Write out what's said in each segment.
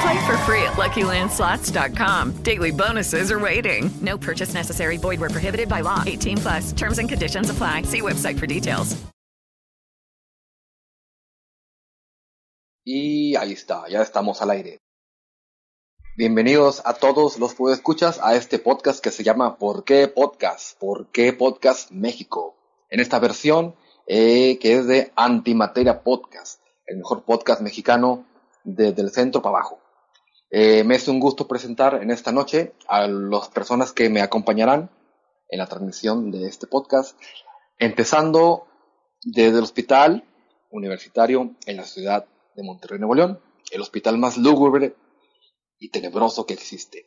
Play for free at LuckyLandSlots.com. Daily bonuses are waiting. No purchase necessary. Void where prohibited by law. 18 plus. Terms and conditions apply. See website for details. Y ahí está, ya estamos al aire. Bienvenidos a todos los que escuchas a este podcast que se llama ¿Por qué Podcast? ¿Por qué Podcast México? En esta versión que es de Antimateria Podcast, el mejor podcast mexicano desde el centro para abajo. Me es un gusto presentar en esta noche a las personas que me acompañarán en la transmisión de este podcast, empezando desde el Hospital Universitario en la ciudad de Monterrey, Nuevo León, el hospital más lúgubre y tenebroso que existe.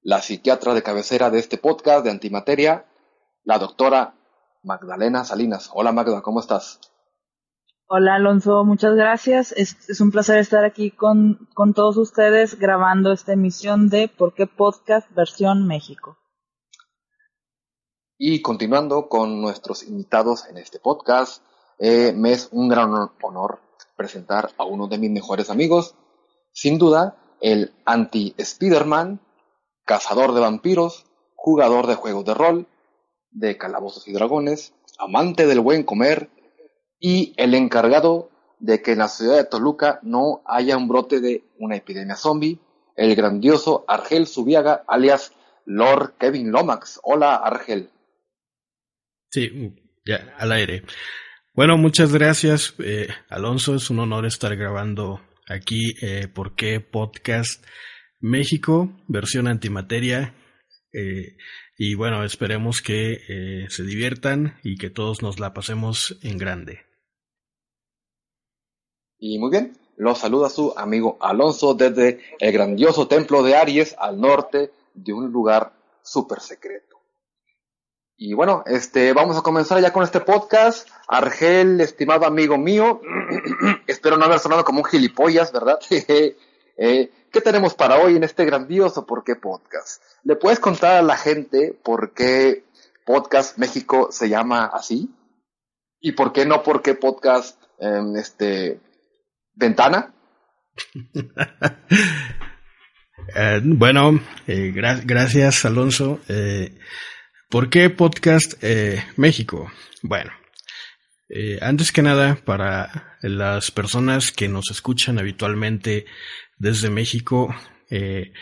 La psiquiatra de cabecera de este podcast de Antimateria, la doctora Magdalena Salinas. Hola Magda, ¿cómo estás? Hola Alonso, muchas gracias. Es un placer estar aquí con todos ustedes grabando esta emisión de ¿Por qué Podcast versión México? Y continuando con nuestros invitados en este podcast, me es un gran honor presentar a uno de mis mejores amigos, sin duda el anti-Spider-Man, cazador de vampiros, jugador de juegos de rol, de calabozos y dragones, amante del buen comer, y el encargado de que en la ciudad de Toluca no haya un brote de una epidemia zombie, el grandioso Argel Subiaga, alias Lord Kevin Lomax. Hola, Argel. Sí, ya, al aire. Bueno, muchas gracias, Alonso. Es un honor estar grabando aquí ¿Por qué Podcast México? Versión Antimateria. Y bueno, esperemos que se diviertan y que todos nos la pasemos en grande. Y muy bien, los saluda su amigo Alonso desde el grandioso templo de Aries al norte de un lugar súper secreto. Y bueno, vamos a comenzar ya con este podcast. Argel, estimado amigo mío, espero no haber sonado como un gilipollas, ¿verdad? ¿Qué tenemos para hoy en este grandioso ¿Por qué Podcast? ¿Le puedes contar a la gente por qué Podcast México se llama así? ¿Y por qué no por qué Podcast Ventana? Bueno, gracias Alonso. ¿Por qué Podcast México? Bueno, antes que nada, para las personas que nos escuchan habitualmente desde México, que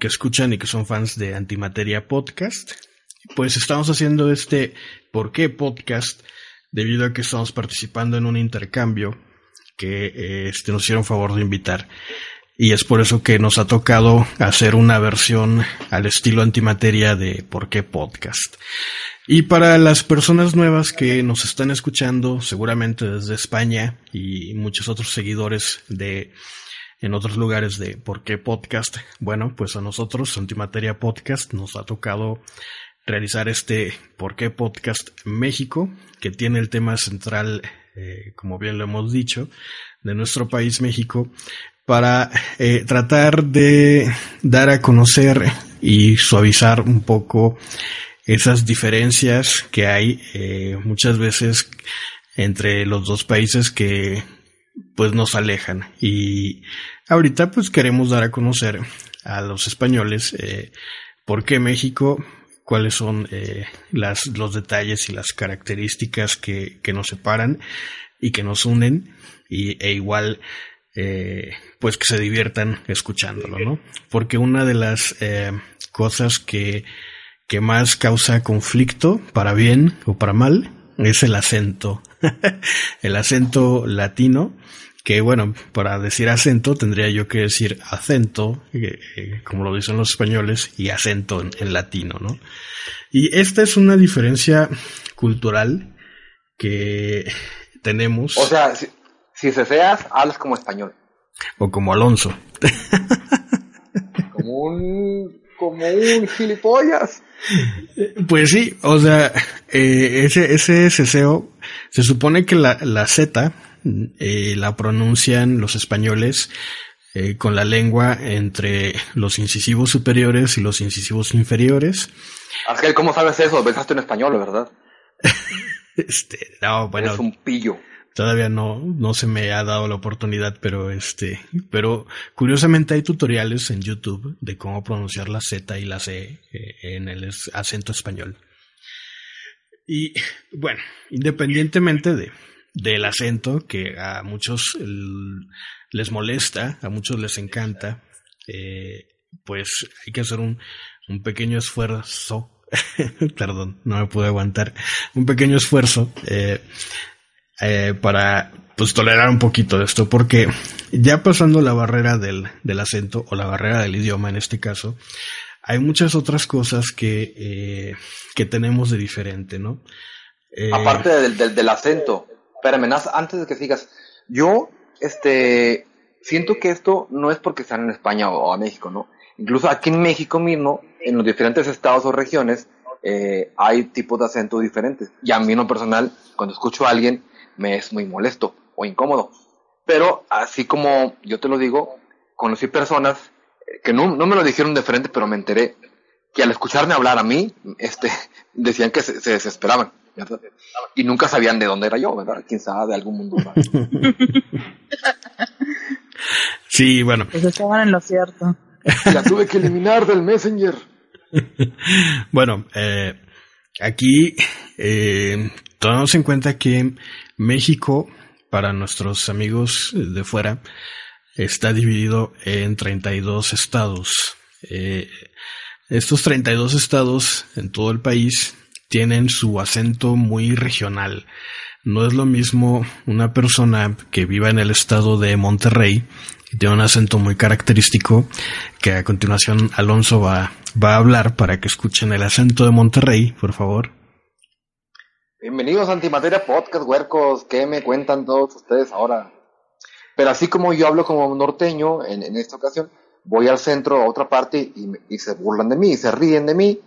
escuchan y que son fans de Antimateria Podcast, pues estamos haciendo este ¿Por qué Podcast? Debido a que estamos participando en un intercambio que nos hicieron favor de invitar. Y es por eso que nos ha tocado hacer una versión al estilo Antimateria de ¿Por qué Podcast? Y para las personas nuevas que nos están escuchando, seguramente desde España y muchos otros seguidores en otros lugares de ¿Por qué Podcast? Bueno, pues a nosotros, Antimateria Podcast, nos ha tocado realizar este ¿Por qué Podcast México? Que tiene el tema central, como bien lo hemos dicho, de nuestro país México, para tratar de dar a conocer y suavizar un poco esas diferencias que hay muchas veces entre los dos países que pues nos alejan. Y ahorita pues queremos dar a conocer a los españoles por qué México, cuáles son los detalles y las características que nos separan y que nos unen, e igual pues que se diviertan escuchándolo, ¿no? Porque una de las cosas que más causa conflicto, para bien o para mal, es el acento latino, que bueno, para decir acento tendría yo que decir acento, como lo dicen los españoles, y acento en latino, ¿no? Y esta es una diferencia cultural que tenemos. O sea, si deseas, hablas como español. O como Alonso. Como un gilipollas. Pues sí, o sea, ese ceseo, se supone que la Z la pronuncian los españoles con la lengua entre los incisivos superiores y los incisivos inferiores. Ángel, ¿cómo sabes eso? Pensaste en español, ¿verdad? No, bueno. Es un pillo. Todavía no se me ha dado la oportunidad, pero curiosamente hay tutoriales en YouTube de cómo pronunciar la Z y la C en el acento español. Y bueno, independientemente del acento, que a muchos les molesta, a muchos les encanta, pues hay que hacer un pequeño esfuerzo. Perdón, no me pude aguantar. Un pequeño esfuerzo para pues tolerar un poquito de esto, porque ya pasando la barrera del acento o la barrera del idioma en este caso, hay muchas otras cosas que tenemos de diferente, ¿no? Aparte del acento, espérame, antes de que sigas, yo siento que esto no es porque están en España o a México, ¿no? Incluso aquí en México mismo, en los diferentes estados o regiones, hay tipos de acentos diferentes. Y a mí en lo personal, cuando escucho a alguien, me es muy molesto o incómodo. Pero así como yo te lo digo, conocí personas que no me lo dijeron de frente, pero me enteré que al escucharme hablar a mí, decían que se desesperaban, ¿verdad? Y nunca sabían de dónde era yo, ¿verdad? Quién sabe, de algún mundo más. Sí, bueno. Pues estaban en lo cierto. La tuve que eliminar del Messenger. Bueno, aquí tomamos en cuenta que México, para nuestros amigos de fuera, está dividido en 32 estados. Estos 32 estados en todo el país tienen su acento muy regional. No es lo mismo una persona que viva en el estado de Monterrey, que tiene un acento muy característico, que a continuación Alonso va a hablar para que escuchen el acento de Monterrey, por favor. Bienvenidos a Antimateria Podcast, huercos, ¿qué me cuentan todos ustedes ahora? Pero así como yo hablo como norteño en esta ocasión, voy al centro, a otra parte, y se burlan de mí, y se ríen de mí,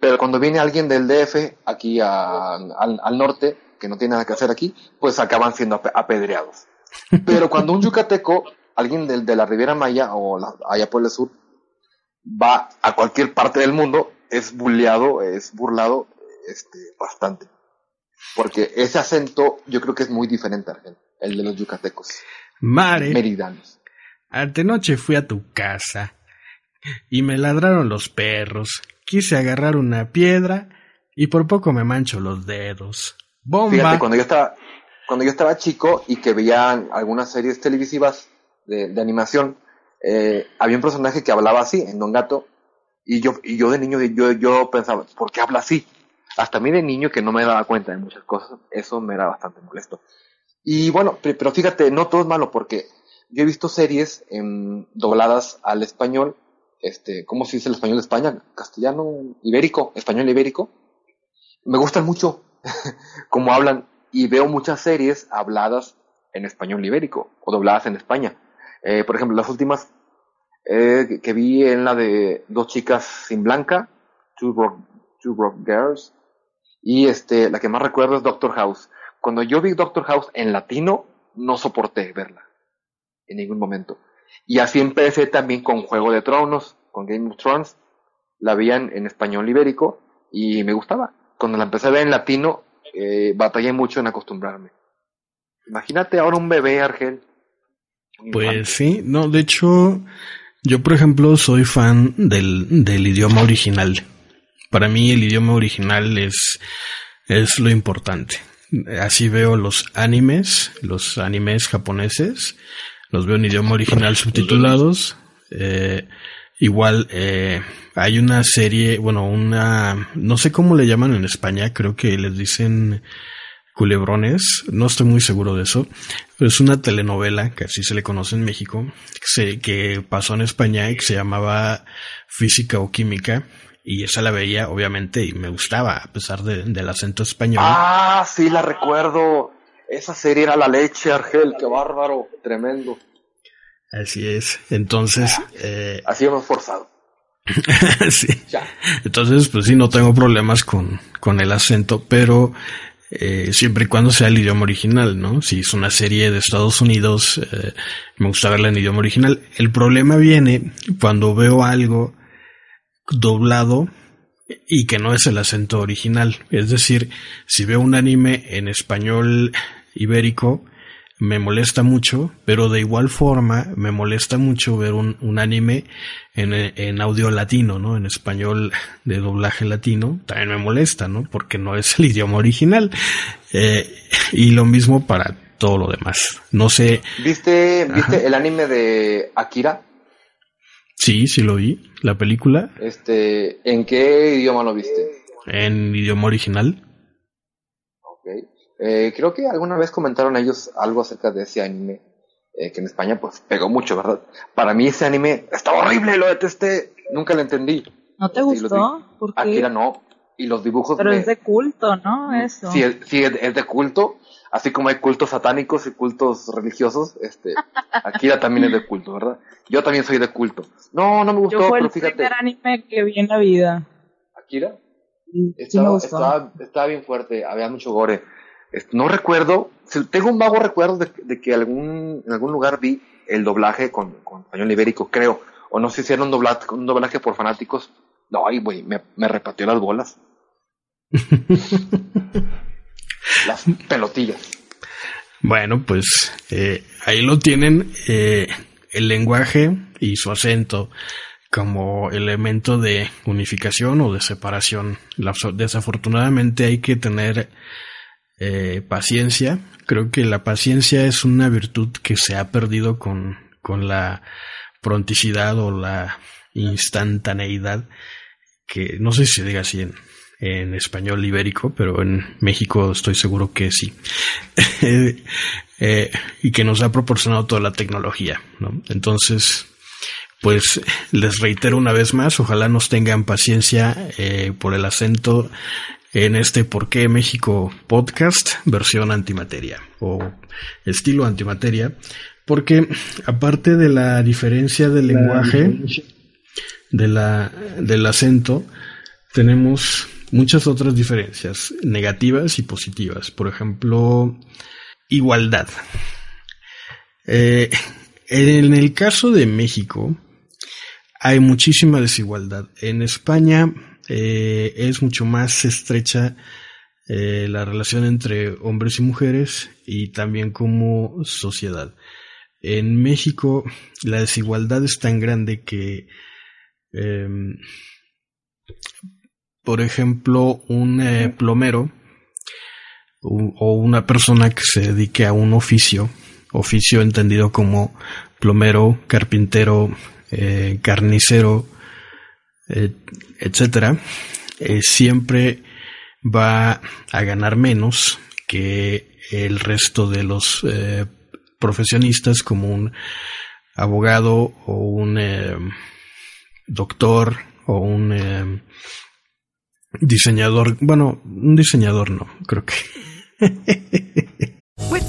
pero cuando viene alguien del DF, aquí al norte, que no tiene nada que hacer aquí, pues acaban siendo apedreados. Pero cuando un yucateco, alguien de la Riviera Maya o allá por el sur, va a cualquier parte del mundo, es bulleado, es burlado bastante. Porque ese acento yo creo que es muy diferente, Argel, el de los yucatecos. Mare, meridanos. Antenoche fui a tu casa y me ladraron los perros. Quise agarrar una piedra y por poco me mancho los dedos. Bomba. Fíjate, cuando yo estaba chico y que veían algunas series televisivas de animación, había un personaje que hablaba así, en Don Gato, y yo de niño yo pensaba, ¿por qué habla así? Hasta a mí de niño, que no me daba cuenta de muchas cosas, eso me era bastante molesto. Y bueno, pero fíjate, no todo es malo, porque yo he visto series dobladas al español, ¿cómo se dice el español de España? Castellano ibérico, español ibérico. Me gustan mucho como hablan, y veo muchas series habladas en español ibérico o dobladas en España. Por ejemplo, las últimas que vi en la de Dos Chicas Sin Blanca, Two Broke Girls, y la que más recuerdo es Doctor House. Cuando yo vi Doctor House en latino, no soporté verla en ningún momento. Y así empecé también con Juego de Tronos, con Game of Thrones. La veían en español ibérico y me gustaba. Cuando la empecé a ver en latino, batallé mucho en acostumbrarme. Imagínate ahora un bebé, Argel. Pues sí, no, de hecho, yo por ejemplo soy fan del idioma original. Para mí el idioma original es lo importante. Así veo los animes japoneses, los veo en idioma original subtitulados, Igual hay una serie, bueno, una, no sé cómo le llaman en España, creo que les dicen culebrones, no estoy muy seguro de eso, pero es una telenovela que así se le conoce en México, que pasó en España y que se llamaba Física o Química, y esa la veía obviamente y me gustaba a pesar del acento español. Ah, sí, la recuerdo, esa serie era la leche, Argel, qué bárbaro, tremendo. Así es, entonces... así hemos forzado. Sí. Ya. Entonces, pues sí, no tengo problemas con el acento, pero siempre y cuando sea el idioma original, ¿no? Si es una serie de Estados Unidos, me gusta verla en idioma original. El problema viene cuando veo algo doblado y que no es el acento original. Es decir, si veo un anime en español ibérico, me molesta mucho, pero de igual forma me molesta mucho ver un anime en audio latino, ¿no? En español de doblaje latino, también me molesta, ¿no? Porque no es el idioma original. Y lo mismo para todo lo demás. No sé... ¿Viste el anime de Akira? Sí, sí lo vi. La película. ¿En qué idioma lo viste? En idioma original. Ok. Creo que alguna vez comentaron ellos algo acerca de ese anime, que en España pues pegó mucho, ¿verdad? Para mí ese anime estaba horrible, lo detesté, nunca lo entendí. ¿No te gustó? ¿Por qué? Akira no, y los dibujos... Pero es de culto, ¿no? Eso. Sí, es de culto, así como hay cultos satánicos y cultos religiosos, Akira también es de culto, ¿verdad? Yo también soy de culto. No me gustó, pero fíjate... Yo fue el primer anime que vi en la vida. ¿Akira? Sí, estaba bien fuerte, había mucho gore. No recuerdo, tengo un vago recuerdo de que en algún lugar vi el doblaje con español ibérico, creo, o no sé si era un doblaje por fanáticos. No, ay, güey, me repateó las bolas. Las pelotillas. Bueno, pues ahí lo tienen, el lenguaje y su acento como elemento de unificación o de separación. Desafortunadamente hay que tener... paciencia. Creo que la paciencia es una virtud que se ha perdido con la pronticidad o la instantaneidad, que no sé si se diga así en español ibérico, pero en México estoy seguro que sí. Y que nos ha proporcionado toda la tecnología, ¿no? Entonces, pues les reitero una vez más, ojalá nos tengan paciencia por el acento en este ¿Por qué México Podcast? Versión antimateria o estilo antimateria, porque aparte de la diferencia del lenguaje, del acento, tenemos muchas otras diferencias negativas y positivas. Por ejemplo, igualdad. En el caso de México hay muchísima desigualdad. En España... es mucho más estrecha la relación entre hombres y mujeres y también como sociedad. En México la desigualdad es tan grande que, por ejemplo, un plomero o una persona que se dedique a un oficio entendido como plomero, carpintero, carnicero, etcétera, siempre va a ganar menos que el resto de los profesionistas como un abogado o un doctor o un diseñador. Bueno, un diseñador no, creo que... With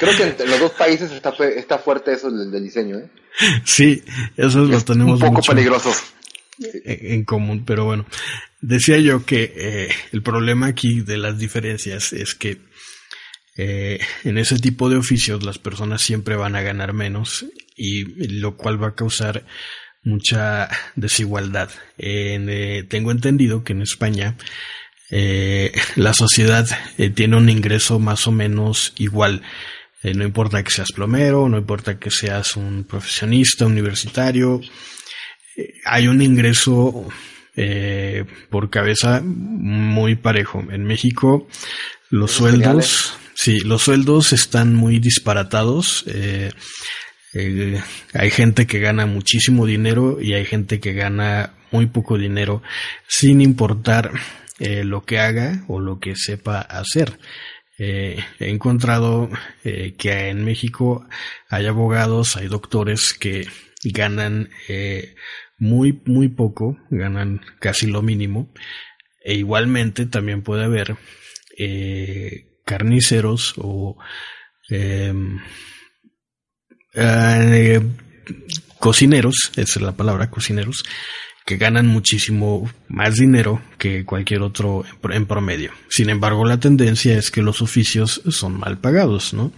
Creo que en los dos países está fuerte eso del diseño, ¿eh? Sí, esos los tenemos un poco mucho peligrosos en común, pero bueno. Decía yo que el problema aquí de las diferencias es que en ese tipo de oficios las personas siempre van a ganar menos, y lo cual va a causar mucha desigualdad. Tengo entendido que en España la sociedad tiene un ingreso más o menos igual. No importa que seas plomero, no importa que seas un profesionista, universitario, hay un ingreso por cabeza muy parejo. En México los sueldos están muy disparatados. Hay gente que gana muchísimo dinero y hay gente que gana muy poco dinero, sin importar lo que haga o lo que sepa hacer. He encontrado que en México hay abogados, hay doctores que ganan muy, muy poco, ganan casi lo mínimo. E igualmente también puede haber carniceros o cocineros, esa es la palabra, cocineros, que ganan muchísimo más dinero que cualquier otro en promedio. Sin embargo, la tendencia es que los oficios son mal pagados, ¿no?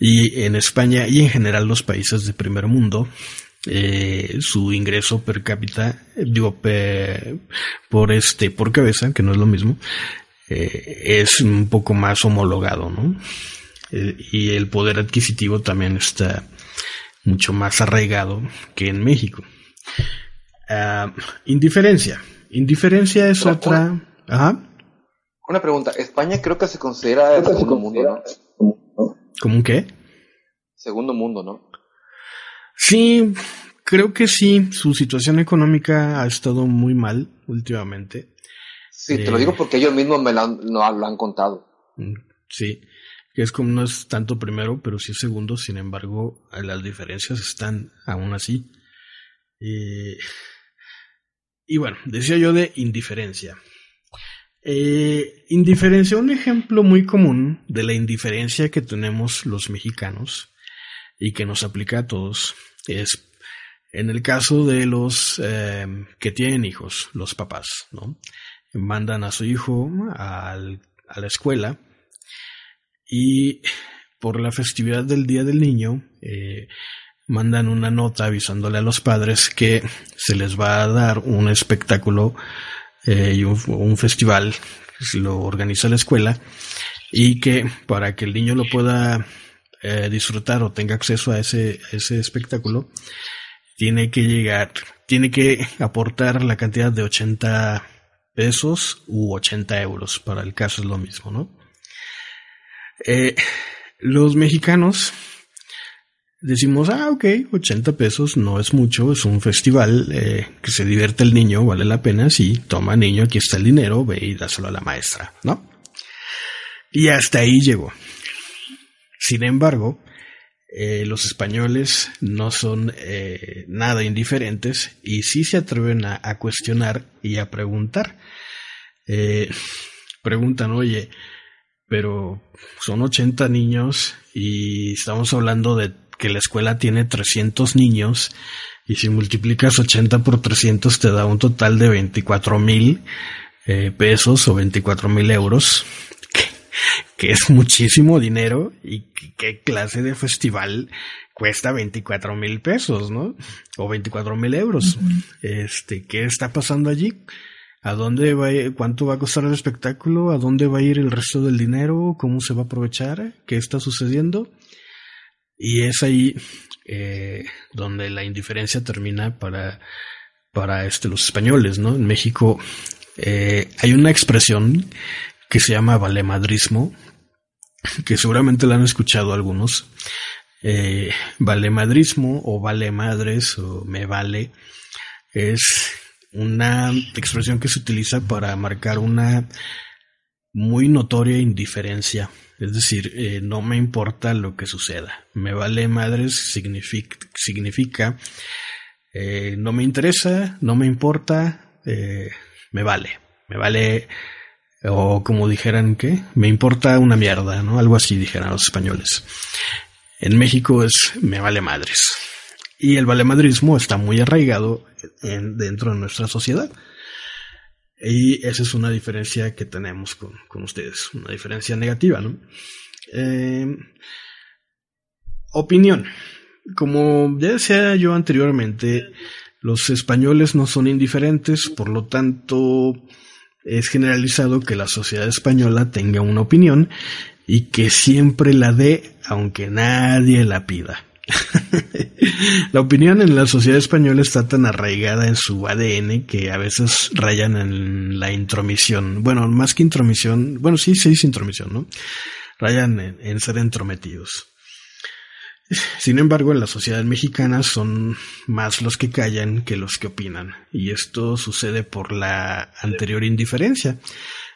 Y en España y en general los países de primer mundo, su ingreso per cápita, por cabeza, que no es lo mismo, es un poco más homologado, ¿no? Y el poder adquisitivo también está mucho más arraigado que en México. Indiferencia es otra. Ajá. Una pregunta. España creo que se considera el segundo mundo, ¿no? ¿Cómo un qué? Segundo mundo, ¿no? Sí, creo que sí. Su situación económica ha estado muy mal últimamente. Sí, te lo digo porque ellos mismos me lo han contado. Sí, que es como, no es tanto primero, pero sí es segundo. Sin embargo, las diferencias están aún así. Y bueno, decía yo de indiferencia. Indiferencia, un ejemplo muy común de la indiferencia que tenemos los mexicanos y que nos aplica a todos es en el caso de los que tienen hijos, los papás, ¿no? Mandan a su hijo a la escuela y por la festividad del Día del Niño mandan una nota avisándole a los padres que se les va a dar un espectáculo y un festival, lo organiza la escuela, y que para que el niño lo pueda disfrutar o tenga acceso a ese espectáculo, tiene que aportar la cantidad de 80 pesos u 80 euros, para el caso es lo mismo, ¿no? Los mexicanos decimos, ok, 80 pesos no es mucho, es un festival, que se divierte el niño, vale la pena, sí, toma niño, aquí está el dinero, ve y dáselo a la maestra, ¿no? Y hasta ahí llegó. Sin embargo, los españoles no son nada indiferentes y sí se atreven a cuestionar y a preguntar. Preguntan, oye, pero son 80 niños y estamos hablando de que la escuela tiene 300 niños, y si multiplicas 80 por 300 te da un total de 24,000 pesos o 24,000 euros, que es muchísimo dinero. Y qué clase de festival cuesta 24,000 pesos, ¿no? O 24,000 euros. Uh-huh. ¿Qué está pasando allí? ¿A dónde va? ¿Cuánto va a costar el espectáculo? ¿A dónde va a ir el resto del dinero? ¿Cómo se va a aprovechar? ¿Qué está sucediendo? Y es ahí donde la indiferencia termina para los españoles, ¿no? En México hay una expresión que se llama valemadrismo, que seguramente la han escuchado algunos, valemadrismo o vale madres o me vale, es una expresión que se utiliza para marcar una muy notoria indiferencia. Es decir, no me importa lo que suceda. Me vale madres significa no me interesa, no me importa, me vale. O como dijeran que me importa una mierda, ¿no? Algo así dijeran los españoles. En México es me vale madres. Y el valemadrismo está muy arraigado dentro de nuestra sociedad. Y esa es una diferencia que tenemos con ustedes, una diferencia negativa, ¿no? Opinión. Como ya decía yo anteriormente, los españoles no son indiferentes, por lo tanto es generalizado que la sociedad española tenga una opinión y que siempre la dé, aunque nadie la pida. La opinión en la sociedad española está tan arraigada en su ADN que a veces rayan en la intromisión. Bueno, más que intromisión, bueno, sí se dice intromisión, ¿no? Rayan en ser entrometidos. Sin embargo, en la sociedad mexicana son más los que callan que los que opinan. Y esto sucede por la anterior indiferencia.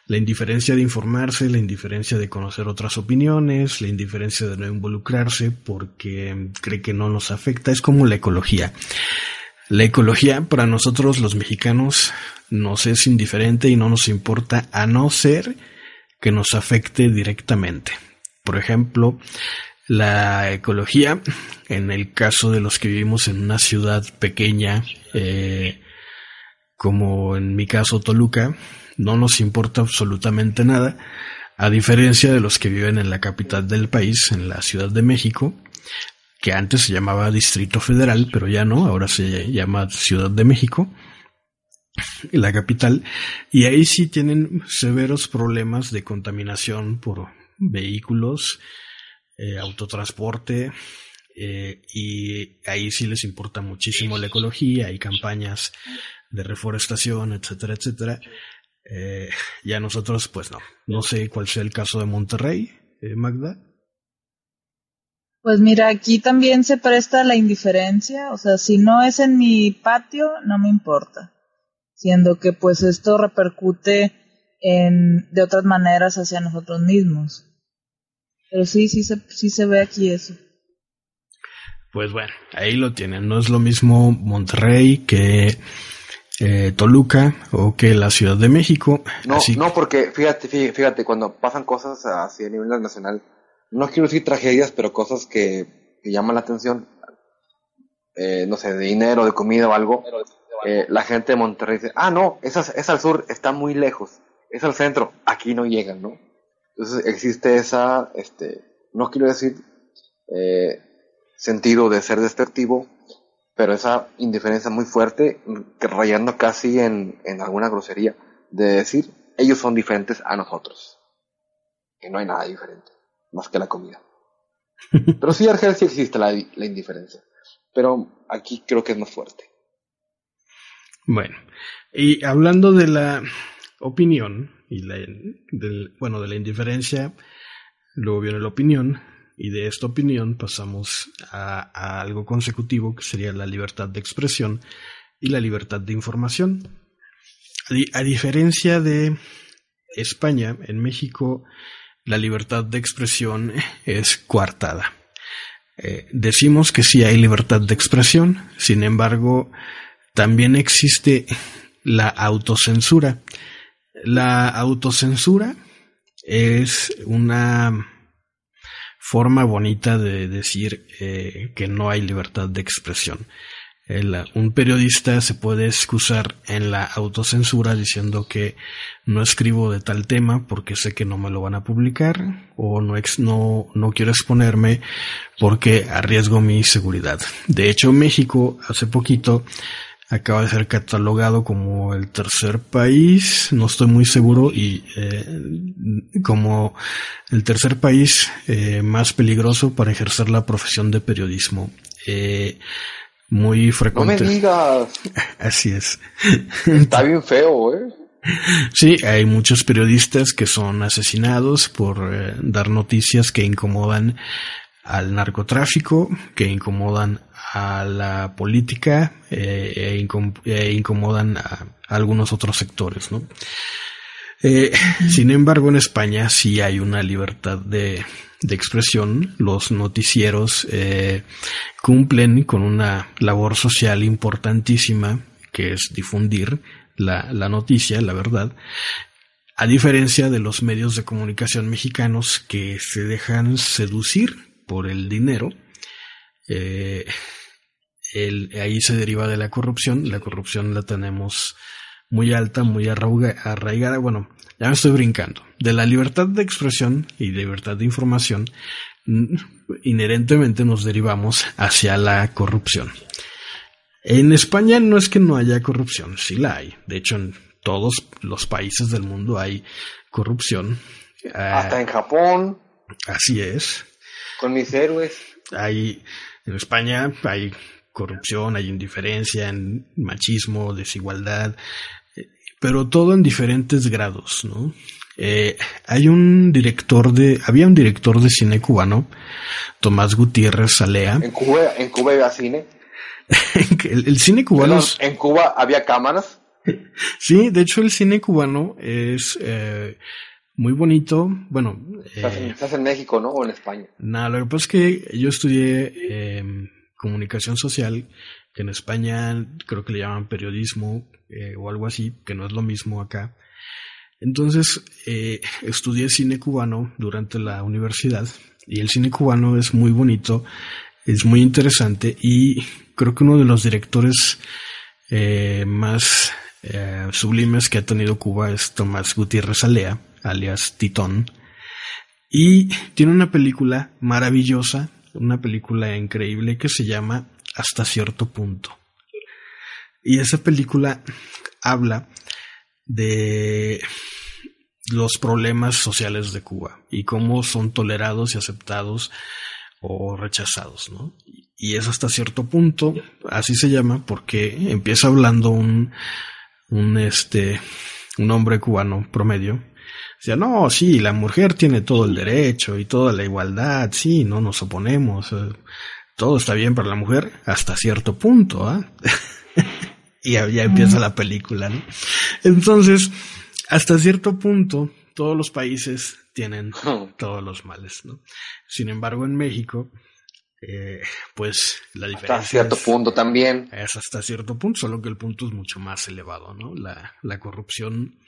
La indiferencia de informarse, la indiferencia de conocer otras opiniones, la indiferencia de no involucrarse porque cree que no nos afecta. Es como la ecología. La ecología para nosotros los mexicanos nos es indiferente y no nos importa a no ser que nos afecte directamente. Por ejemplo, la ecología, en el caso de los que vivimos en una ciudad pequeña, como en mi caso Toluca, no nos importa absolutamente nada, a diferencia de los que viven en la capital del país, en la Ciudad de México, que antes se llamaba Distrito Federal, pero ya no, ahora se llama Ciudad de México, la capital, y ahí sí tienen severos problemas de contaminación por vehículos, autotransporte, y ahí sí les importa muchísimo la ecología, hay campañas de reforestación, etcétera, etcétera. Ya nosotros, pues no. No sé cuál sea el caso de Monterrey, Magda. Pues mira, aquí también se presta la indiferencia. O sea, si no es en mi patio, no me importa. Siendo que pues esto repercute de otras maneras hacia nosotros mismos. Pero sí se ve aquí eso. Pues bueno, ahí lo tienen. No es lo mismo Monterrey que Toluca o que la Ciudad de México. No, porque fíjate, cuando pasan cosas así a nivel nacional, no quiero decir tragedias, pero cosas que llaman la atención, no sé, de dinero, de comida o algo, la gente de Monterrey dice, no, es al sur, está muy lejos, es al centro, aquí no llegan, ¿no? Entonces existe esa, no quiero decir sentido de ser despectivo, pero esa indiferencia muy fuerte, rayando casi en alguna grosería, de decir, ellos son diferentes a nosotros. Que no hay nada diferente, más que la comida. Pero sí, Argel, sí existe la indiferencia. Pero aquí creo que es más fuerte. Bueno, y hablando de la opinión, y de la indiferencia, luego viene la opinión, y de esta opinión pasamos a algo consecutivo que sería la libertad de expresión y la libertad de información. A diferencia de España, en México la libertad de expresión es coartada. Decimos que sí hay libertad de expresión, sin embargo también existe la autocensura. La autocensura es una forma bonita de decir que no hay libertad de expresión. Un periodista se puede excusar en la autocensura diciendo que no escribo de tal tema porque sé que no me lo van a publicar o no quiero exponerme porque arriesgo mi seguridad. De hecho, México hace poquito acaba de ser catalogado como el tercer país, no estoy muy seguro, y como el tercer país más peligroso para ejercer la profesión de periodismo. Muy frecuente. ¡No me digas! Así es. Está bien feo, Sí, hay muchos periodistas que son asesinados por dar noticias que incomodan al narcotráfico, que incomodan a la política e incomodan a algunos otros sectores, ¿no? Sin embargo, en España sí hay una libertad de expresión. Los noticieros cumplen con una labor social importantísima, que es difundir la noticia, la verdad, a diferencia de los medios de comunicación mexicanos que se dejan seducir por el dinero. Ahí se deriva de la corrupción. La corrupción la tenemos muy alta, muy arraigada. Bueno, ya me estoy brincando. De la libertad de expresión y libertad de información, inherentemente nos derivamos hacia la corrupción. En España no es que no haya corrupción, sí la hay. De hecho, en todos los países del mundo hay corrupción. Hasta en Japón. Así es. Con mis héroes. En España hay corrupción, hay indiferencia, machismo, desigualdad, pero todo en diferentes grados, ¿no? Había un director de cine cubano, Tomás Gutiérrez Alea. ¿En Cuba había cine? El cine cubano... ¿En Cuba había cámaras? Sí, de hecho el cine cubano es muy bonito. Bueno... ¿Estás en México, no? ¿O en España? No, lo que pasa es que yo estudié comunicación social, que en España creo que le llaman periodismo o algo así, que no es lo mismo acá. Entonces, estudié cine cubano durante la universidad y el cine cubano es muy bonito, es muy interesante y creo que uno de los directores más sublimes que ha tenido Cuba es Tomás Gutiérrez Alea, alias Titón, y tiene una película maravillosa, una película increíble que se llama Hasta cierto punto. Y esa película habla de los problemas sociales de Cuba y cómo son tolerados y aceptados o rechazados, ¿no? Y es Hasta cierto punto, así se llama, porque empieza hablando un hombre cubano promedio. Decía, no, sí, la mujer tiene todo el derecho y toda la igualdad, sí, no nos oponemos, todo está bien para la mujer hasta cierto punto, ¿eh? Y ya empieza la película, ¿no? Entonces, hasta cierto punto, todos los países tienen todos los males, ¿no? Sin embargo, en México, pues la diferencia hasta cierto punto también. Es hasta cierto punto, solo que el punto es mucho más elevado, ¿no? La corrupción...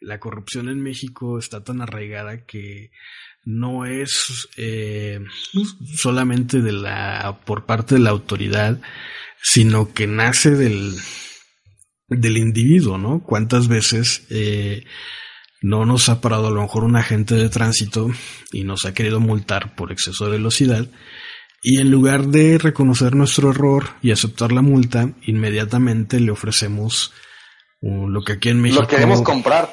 la corrupción en México está tan arraigada que no es solamente por parte de la autoridad, sino que nace del individuo, ¿no? ¿Cuántas veces no nos ha parado a lo mejor un agente de tránsito y nos ha querido multar por exceso de velocidad? Y en lugar de reconocer nuestro error y aceptar la multa, inmediatamente le ofrecemos... lo que aquí en México lo queremos comprar.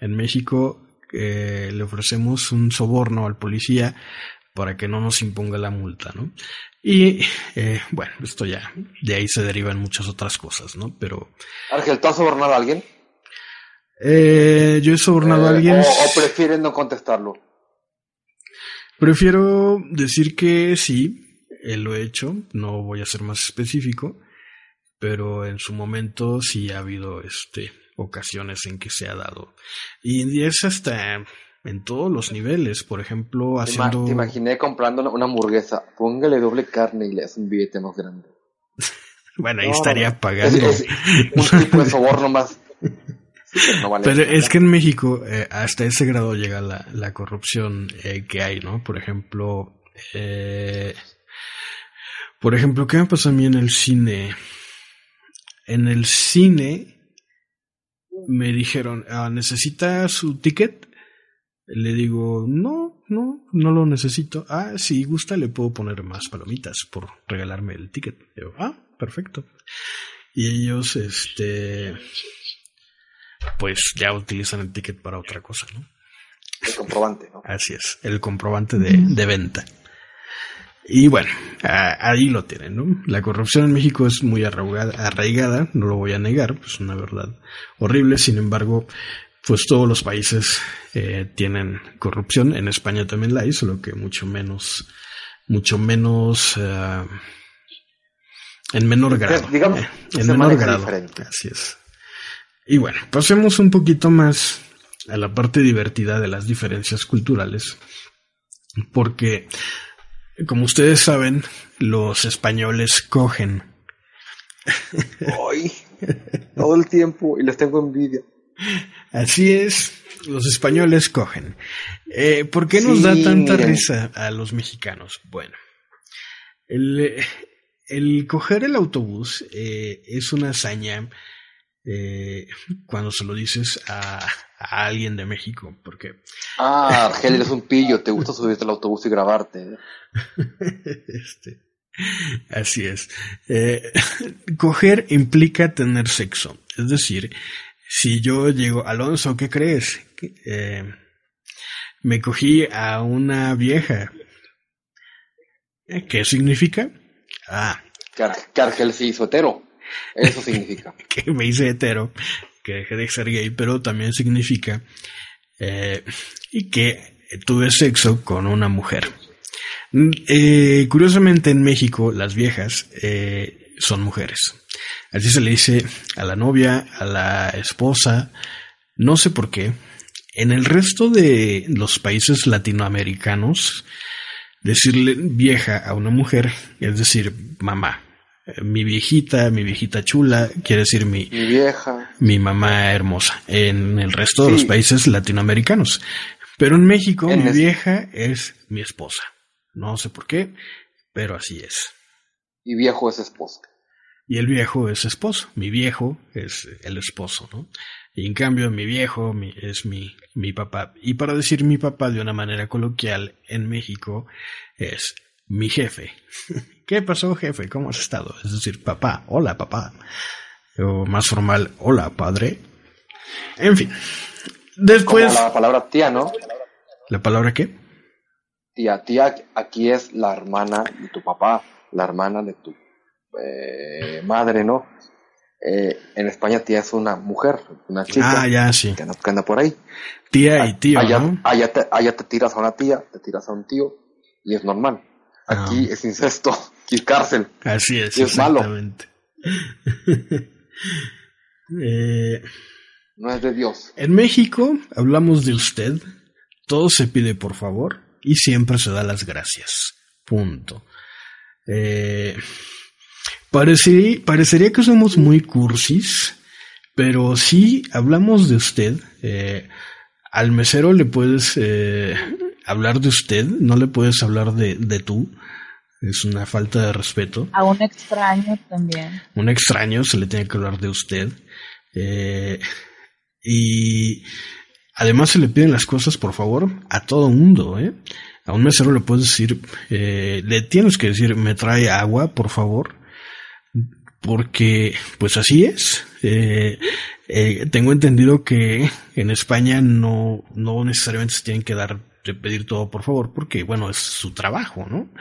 En México... le ofrecemos un soborno al policía para que no nos imponga la multa, ¿no? Y bueno, esto ya de ahí se derivan muchas otras cosas, ¿no? Pero Argel, ¿tú has sobornado a alguien? Yo he sobornado a alguien. ¿O prefieres no contestarlo? Prefiero decir que sí. lo he hecho, no voy a ser más específico, pero en su momento sí ha habido ocasiones en que se ha dado. Y es hasta en todos los niveles, por ejemplo, haciendo... Te imaginé comprando una hamburguesa, póngale doble carne y le hace un billete más grande. Bueno, ahí no, estaría pagando. Un tipo de favor nomás. No vale. Pero es que en México hasta ese grado llega la corrupción que hay, ¿no? Por ejemplo, ¿qué me pasó a mí en el cine? En el cine me dijeron, ¿necesita su ticket? Le digo, no lo necesito. Si gusta le puedo poner más palomitas por regalarme el ticket. Yo, perfecto. Y ellos, pues ya utilizan el ticket para otra cosa, ¿no? El comprobante, ¿no? Así es, el comprobante de venta. Y bueno, ahí lo tienen, ¿no? La corrupción en México es muy arraigada, no lo voy a negar, pues una verdad horrible. Sin embargo, pues todos los países tienen corrupción. En España también la hay, solo que mucho menos, en menor grado. Pues, digamos, en menor grado, diferente. Así es. Y bueno, pasemos un poquito más a la parte divertida de las diferencias culturales, porque, como ustedes saben, los españoles cogen. ¡Ay! Todo el tiempo, y les tengo envidia. Así es, los españoles cogen. ¿Por qué nos da tanta risa a los mexicanos? Bueno, el coger el autobús es una hazaña... cuando se lo dices a alguien de México, porque... Argel, eres un pillo, te gusta subirte al autobús y grabarte. Así es. Coger implica tener sexo. Es decir, si yo llego, Alonso, ¿qué crees? Me cogí a una vieja. ¿Qué significa? Que Argel sí hizo hetero. Eso significa que me hice hetero, que dejé de ser gay, pero también significa y que tuve sexo con una mujer. Curiosamente en México las viejas son mujeres. Así se le dice a la novia, a la esposa, no sé por qué. En el resto de los países latinoamericanos, decirle vieja a una mujer es decir mamá. Mi viejita chula, quiere decir mi vieja, mi mamá hermosa, en el resto de los países latinoamericanos. Pero en México, vieja es mi esposa. No sé por qué, pero así es. Y viejo es esposo. Y el viejo es esposo. Mi viejo es el esposo, ¿no? Y en cambio, mi viejo es mi papá. Y para decir mi papá de una manera coloquial, en México es mi jefe. ¿Qué pasó, jefe? ¿Cómo has estado? Es decir, papá. Hola, papá. O más formal, hola, padre. En fin. Después... Como la palabra tía, ¿no? ¿La palabra qué? Tía, aquí es la hermana de tu papá, la hermana de tu madre, ¿no? En España tía es una mujer, una chica. Ya, sí. Que anda por ahí. Tía y tío, allá, ¿no? Allá te tiras a una tía, te tiras a un tío, y es normal. Aquí es incesto y cárcel. Así es, y es exactamente. Malo. No es de Dios. En México hablamos de usted, todo se pide por favor y siempre se da las gracias. Punto. Parecería que somos muy cursis, pero sí hablamos de usted. Al mesero le puedes... hablar de usted, no le puedes hablar de tú, es una falta de respeto. A un extraño también. Un extraño se le tiene que hablar de usted. Y además se le piden las cosas, por favor, a todo mundo. A un mesero le puedes decir, le tienes que decir, me trae agua, por favor, porque pues así es. Tengo entendido que en España no necesariamente se tienen que dar de pedir todo por favor, porque bueno, es su trabajo, ¿no?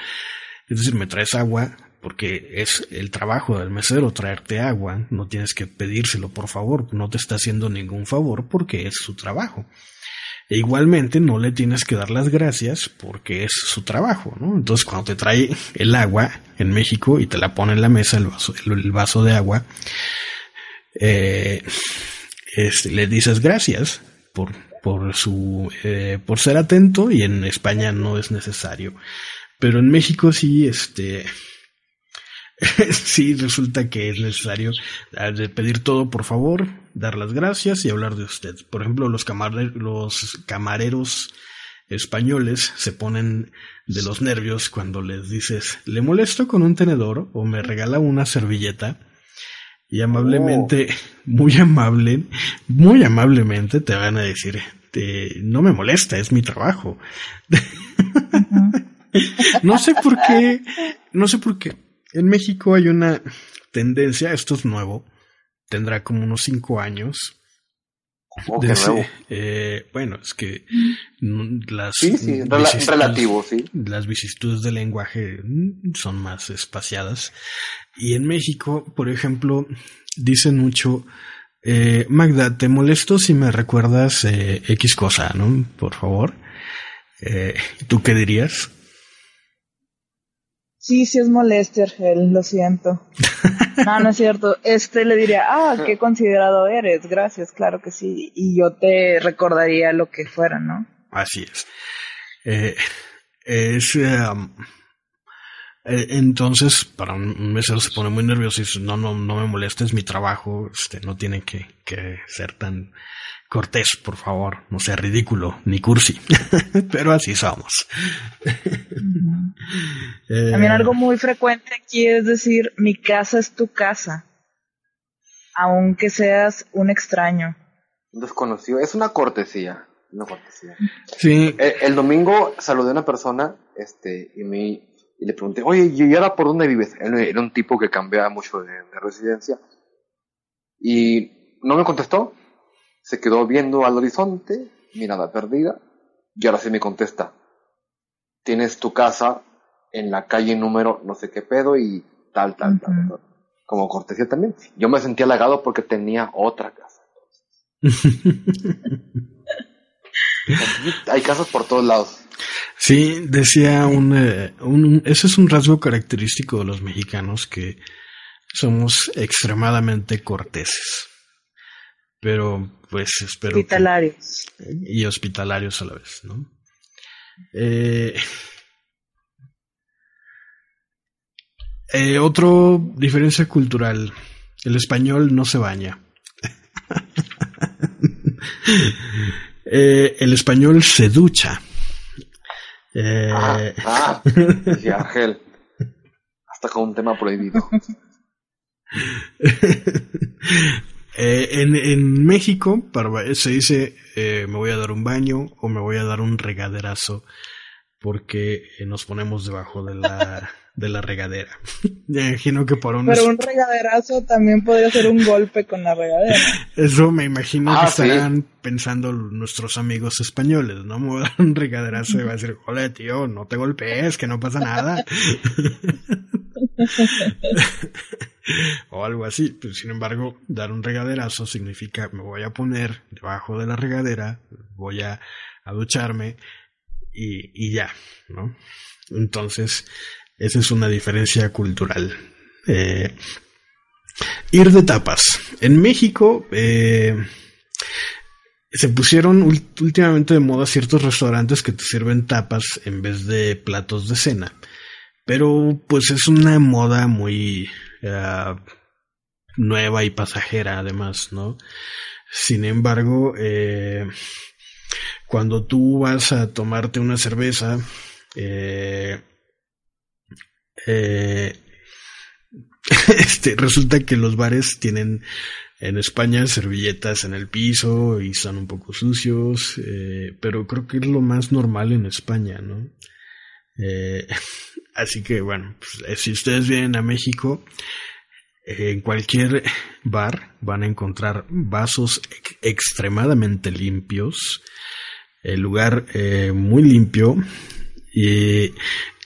Es decir, me traes agua, porque es el trabajo del mesero traerte agua, no tienes que pedírselo por favor, no te está haciendo ningún favor porque es su trabajo. E igualmente no le tienes que dar las gracias porque es su trabajo, ¿no? Entonces cuando te trae el agua en México y te la pone en la mesa, el vaso de agua, le dices gracias por ser atento, y en España no es necesario. Pero en México sí, sí resulta que es necesario pedir todo por favor, dar las gracias y hablar de usted. Por ejemplo, los camareros españoles se ponen de los nervios cuando les dices, ¿le molesto con un tenedor o me regala una servilleta? Y amablemente, muy amablemente te van a decir, no me molesta, es mi trabajo. No sé por qué. En México hay una tendencia, esto es nuevo, tendrá como unos 5 años. Bueno, es que las vicisitudes del lenguaje son más espaciadas. Y en México, por ejemplo, dicen mucho, Magda, te molesto si me recuerdas X cosa, ¿no? Por favor. ¿Tú qué dirías? Sí es molesto, Argel, lo siento. No es cierto. Le diría, qué considerado eres, gracias, claro que sí. Y yo te recordaría lo que fuera, ¿no? Así es. Entonces, para un mesero se pone muy nervioso y dice, no me molestes, mi trabajo, no tiene que ser tan cortés, por favor, no sea ridículo, ni cursi, pero así somos. También algo muy frecuente aquí es decir, mi casa es tu casa, aunque seas un extraño. Desconocido, es una cortesía, Sí. El domingo saludé a una persona, y le pregunté, oye, ¿y ahora por dónde vives? Él era un tipo que cambiaba mucho de residencia, y no me contestó. Se quedó viendo al horizonte, mirada perdida, y ahora sí me contesta. Tienes tu casa en la calle número no sé qué pedo y tal. Como cortesía también. Yo me sentí halagado porque tenía otra casa. Hay casas por todos lados. Sí, decía ese es un rasgo característico de los mexicanos, que somos extremadamente corteses. Pero pues espero hospitalarios. Y hospitalarios a la vez, ¿no? Otro diferencia cultural, el español no se baña. El español se ducha. Y Ángel, hasta con un tema prohibido. En México se dice me voy a dar un baño o me voy a dar un regaderazo, porque nos ponemos debajo de la regadera. Me imagino que pero un regaderazo también podría ser un golpe con la regadera. Eso me imagino que estarán pensando nuestros amigos españoles, ¿no? Me voy a dar un regaderazo y va a decir, hola tío, no te golpees, que no pasa nada. O algo así, pero sin embargo, dar un regaderazo significa me voy a poner debajo de la regadera, voy a ducharme y ya, ¿no? Entonces, esa es una diferencia cultural. Ir de tapas. En México se pusieron últimamente de moda ciertos restaurantes que te sirven tapas en vez de platos de cena. Pero pues es una moda muy nueva y pasajera además, ¿no? Sin embargo, cuando tú vas a tomarte una cerveza, resulta que los bares tienen en España servilletas en el piso y están un poco sucios, pero creo que es lo más normal en España, ¿no? Así que bueno, pues, si ustedes vienen a México, en cualquier bar van a encontrar vasos extremadamente limpios, el lugar muy limpio, y a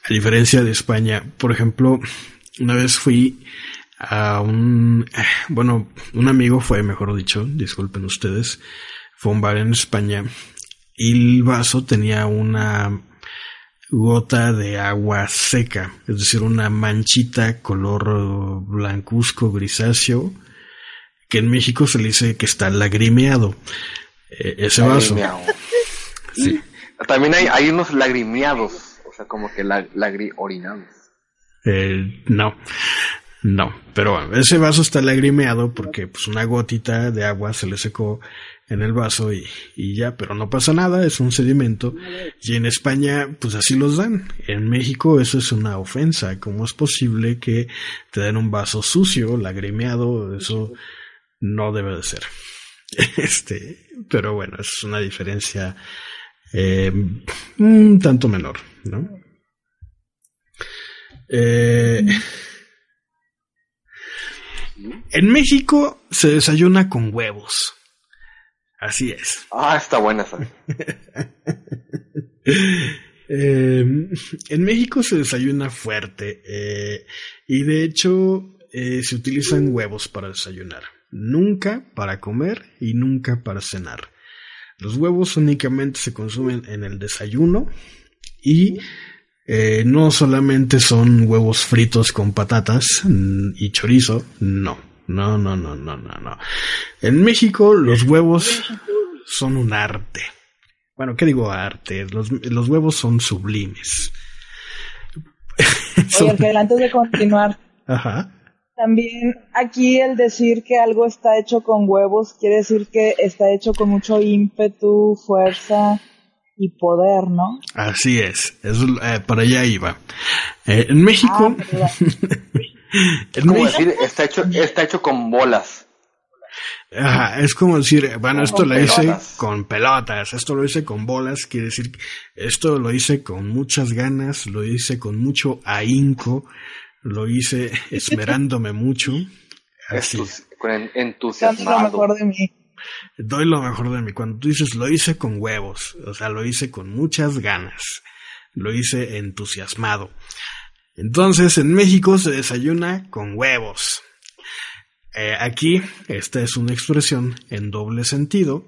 diferencia de España. Por ejemplo, una vez fui a un amigo fue, mejor dicho, disculpen ustedes, fue a un bar en España el vaso tenía una gota de agua seca, es decir, una manchita color blancuzco, grisáceo, que en México se le dice que está lagrimeado, ese vaso. Sí. También hay unos lagrimeados, o sea, como que orinados. No, pero ese vaso está lagrimeado porque pues una gotita de agua se le secó en el vaso y ya, pero no pasa nada, es un sedimento. Y en España pues así los dan. En México eso es una ofensa. ¿Cómo es posible que te den un vaso sucio, lagrimeado? Eso no debe de ser. Pero bueno, es una diferencia un tanto menor, ¿no? En México se desayuna con huevos. Así es. Ah, está buena esa. En México se desayuna fuerte. Y de hecho se utilizan huevos para desayunar. Nunca para comer y nunca para cenar. Los huevos únicamente se consumen en el desayuno. Y no solamente son huevos fritos con patatas y chorizo, no. En México los huevos son un arte. Bueno, ¿qué digo arte? Los huevos son sublimes. Oye, Argel, antes de continuar, ajá, también aquí el decir que algo está hecho con huevos quiere decir que está hecho con mucho ímpetu, fuerza y poder, ¿no? Así es, para allá iba. En México, es como decir, está hecho con bolas. Ajá, es como decir, bueno, esto lo hice con pelotas, esto lo hice con bolas, quiere decir, esto lo hice con muchas ganas, lo hice con mucho ahínco, lo hice esmerándome mucho, así. Con entusiasmado. Lo mejor de mí. Doy lo mejor de mí. Cuando tú dices lo hice con huevos, o sea, lo hice con muchas ganas, lo hice entusiasmado. Entonces en México se desayuna con huevos. Aquí esta es una expresión en doble sentido,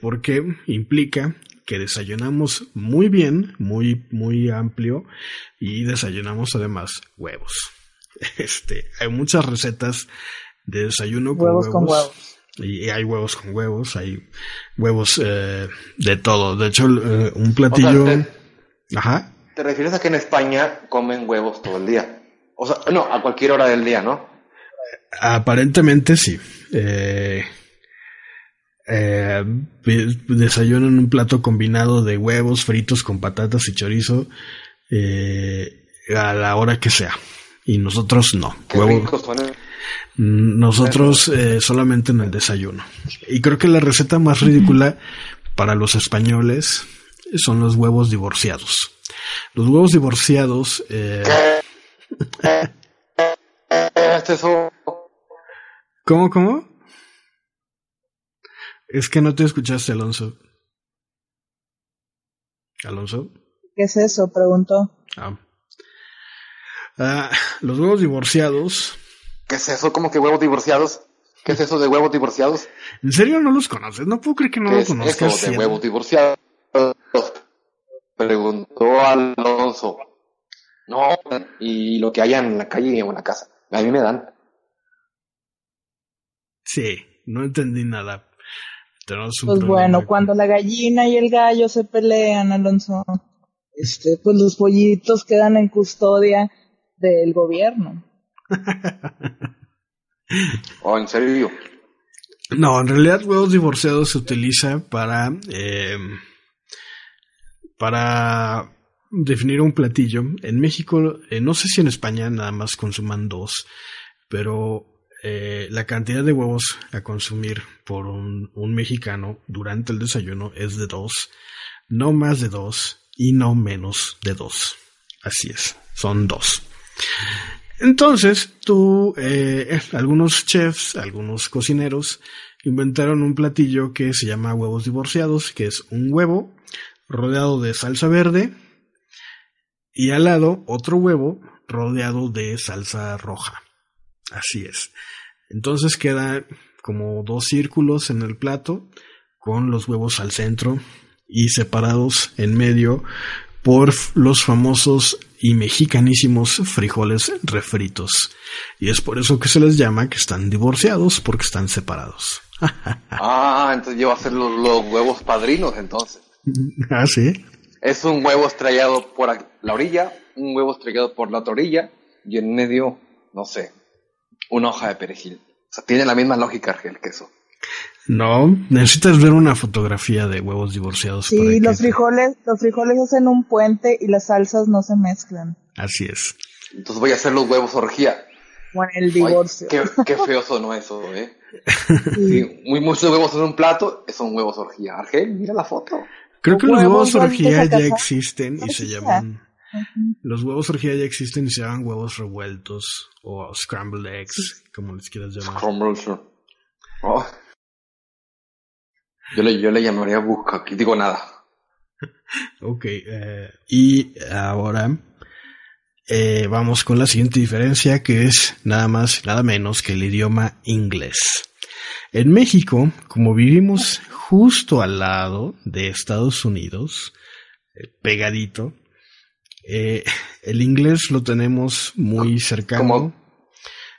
porque implica que desayunamos muy bien, muy, muy amplio, y desayunamos además huevos. Hay muchas recetas de desayuno con huevos. Con huevos. Y hay huevos con huevos, hay huevos de todo. De hecho, un platillo... O sea, ajá. ¿Te refieres a que en España comen huevos todo el día? O sea, no, a cualquier hora del día, ¿no? Aparentemente sí. Desayunan un plato combinado de huevos fritos con patatas y chorizo a la hora que sea. Y nosotros no. Qué ricos son el... Nosotros solamente en el desayuno. Y creo que la receta más ridícula para los españoles son los huevos divorciados. Los huevos divorciados... ¿Cómo? Es que no te escuchaste, Alonso. ¿Alonso? ¿Qué es eso? Preguntó. Los huevos divorciados... ¿Qué es eso? ¿Cómo que huevos divorciados? ¿Qué es eso de huevos divorciados? ¿En serio no los conoces? No puedo creer que no los conozcas. ¿Qué es eso de huevos divorciados? Preguntó Alonso. No, y lo que haya en la calle o en la casa. A mí me dan. Sí, no entendí nada. Pues bueno, cuando la gallina y el gallo se pelean, Alonso, pues los pollitos quedan en custodia del gobierno. Oh, ¿en serio? No, en realidad huevos divorciados se utiliza para definir un platillo. En México, no sé si en España nada más consuman dos, pero la cantidad de huevos a consumir por un mexicano durante el desayuno es de dos, no más de dos y no menos de dos. Así es, son dos. Entonces, algunos chefs, algunos cocineros, inventaron un platillo que se llama huevos divorciados, que es un huevo rodeado de salsa verde y al lado otro huevo rodeado de salsa roja. Así es. Entonces quedan como dos círculos en el plato, con los huevos al centro y separados en medio por los famosos y mexicanísimos frijoles refritos. Y es por eso que se les llama que están divorciados, porque están separados. Ah, entonces yo voy a hacer los huevos padrinos, entonces. Ah, sí. Es un huevo estrellado por la orilla, un huevo estrellado por la otra orilla, y en medio, no sé, una hoja de perejil. O sea, tiene la misma lógica, Argel, que eso. No, necesitas ver una fotografía de huevos divorciados. Sí, para los frijoles, hacen un puente y las salsas no se mezclan. Así es. Entonces voy a hacer los huevos orgía. Bueno, el divorcio. Ay, qué feo sonó eso, ¿eh? Sí, muchos huevos en un plato son huevos orgía. Argel, mira la foto. Creo que los huevos orgía ya existen y se llaman... Uh-huh. Los huevos orgía ya existen y se llaman huevos revueltos o scrambled eggs, sí, como les quieras llamar. Scrambled. Oh. Yo le llamaría busca, digo nada. Ok, y ahora vamos con la siguiente diferencia, que es nada más, nada menos que el idioma inglés. En México, como vivimos justo al lado de Estados Unidos, pegadito, el inglés lo tenemos muy cercano.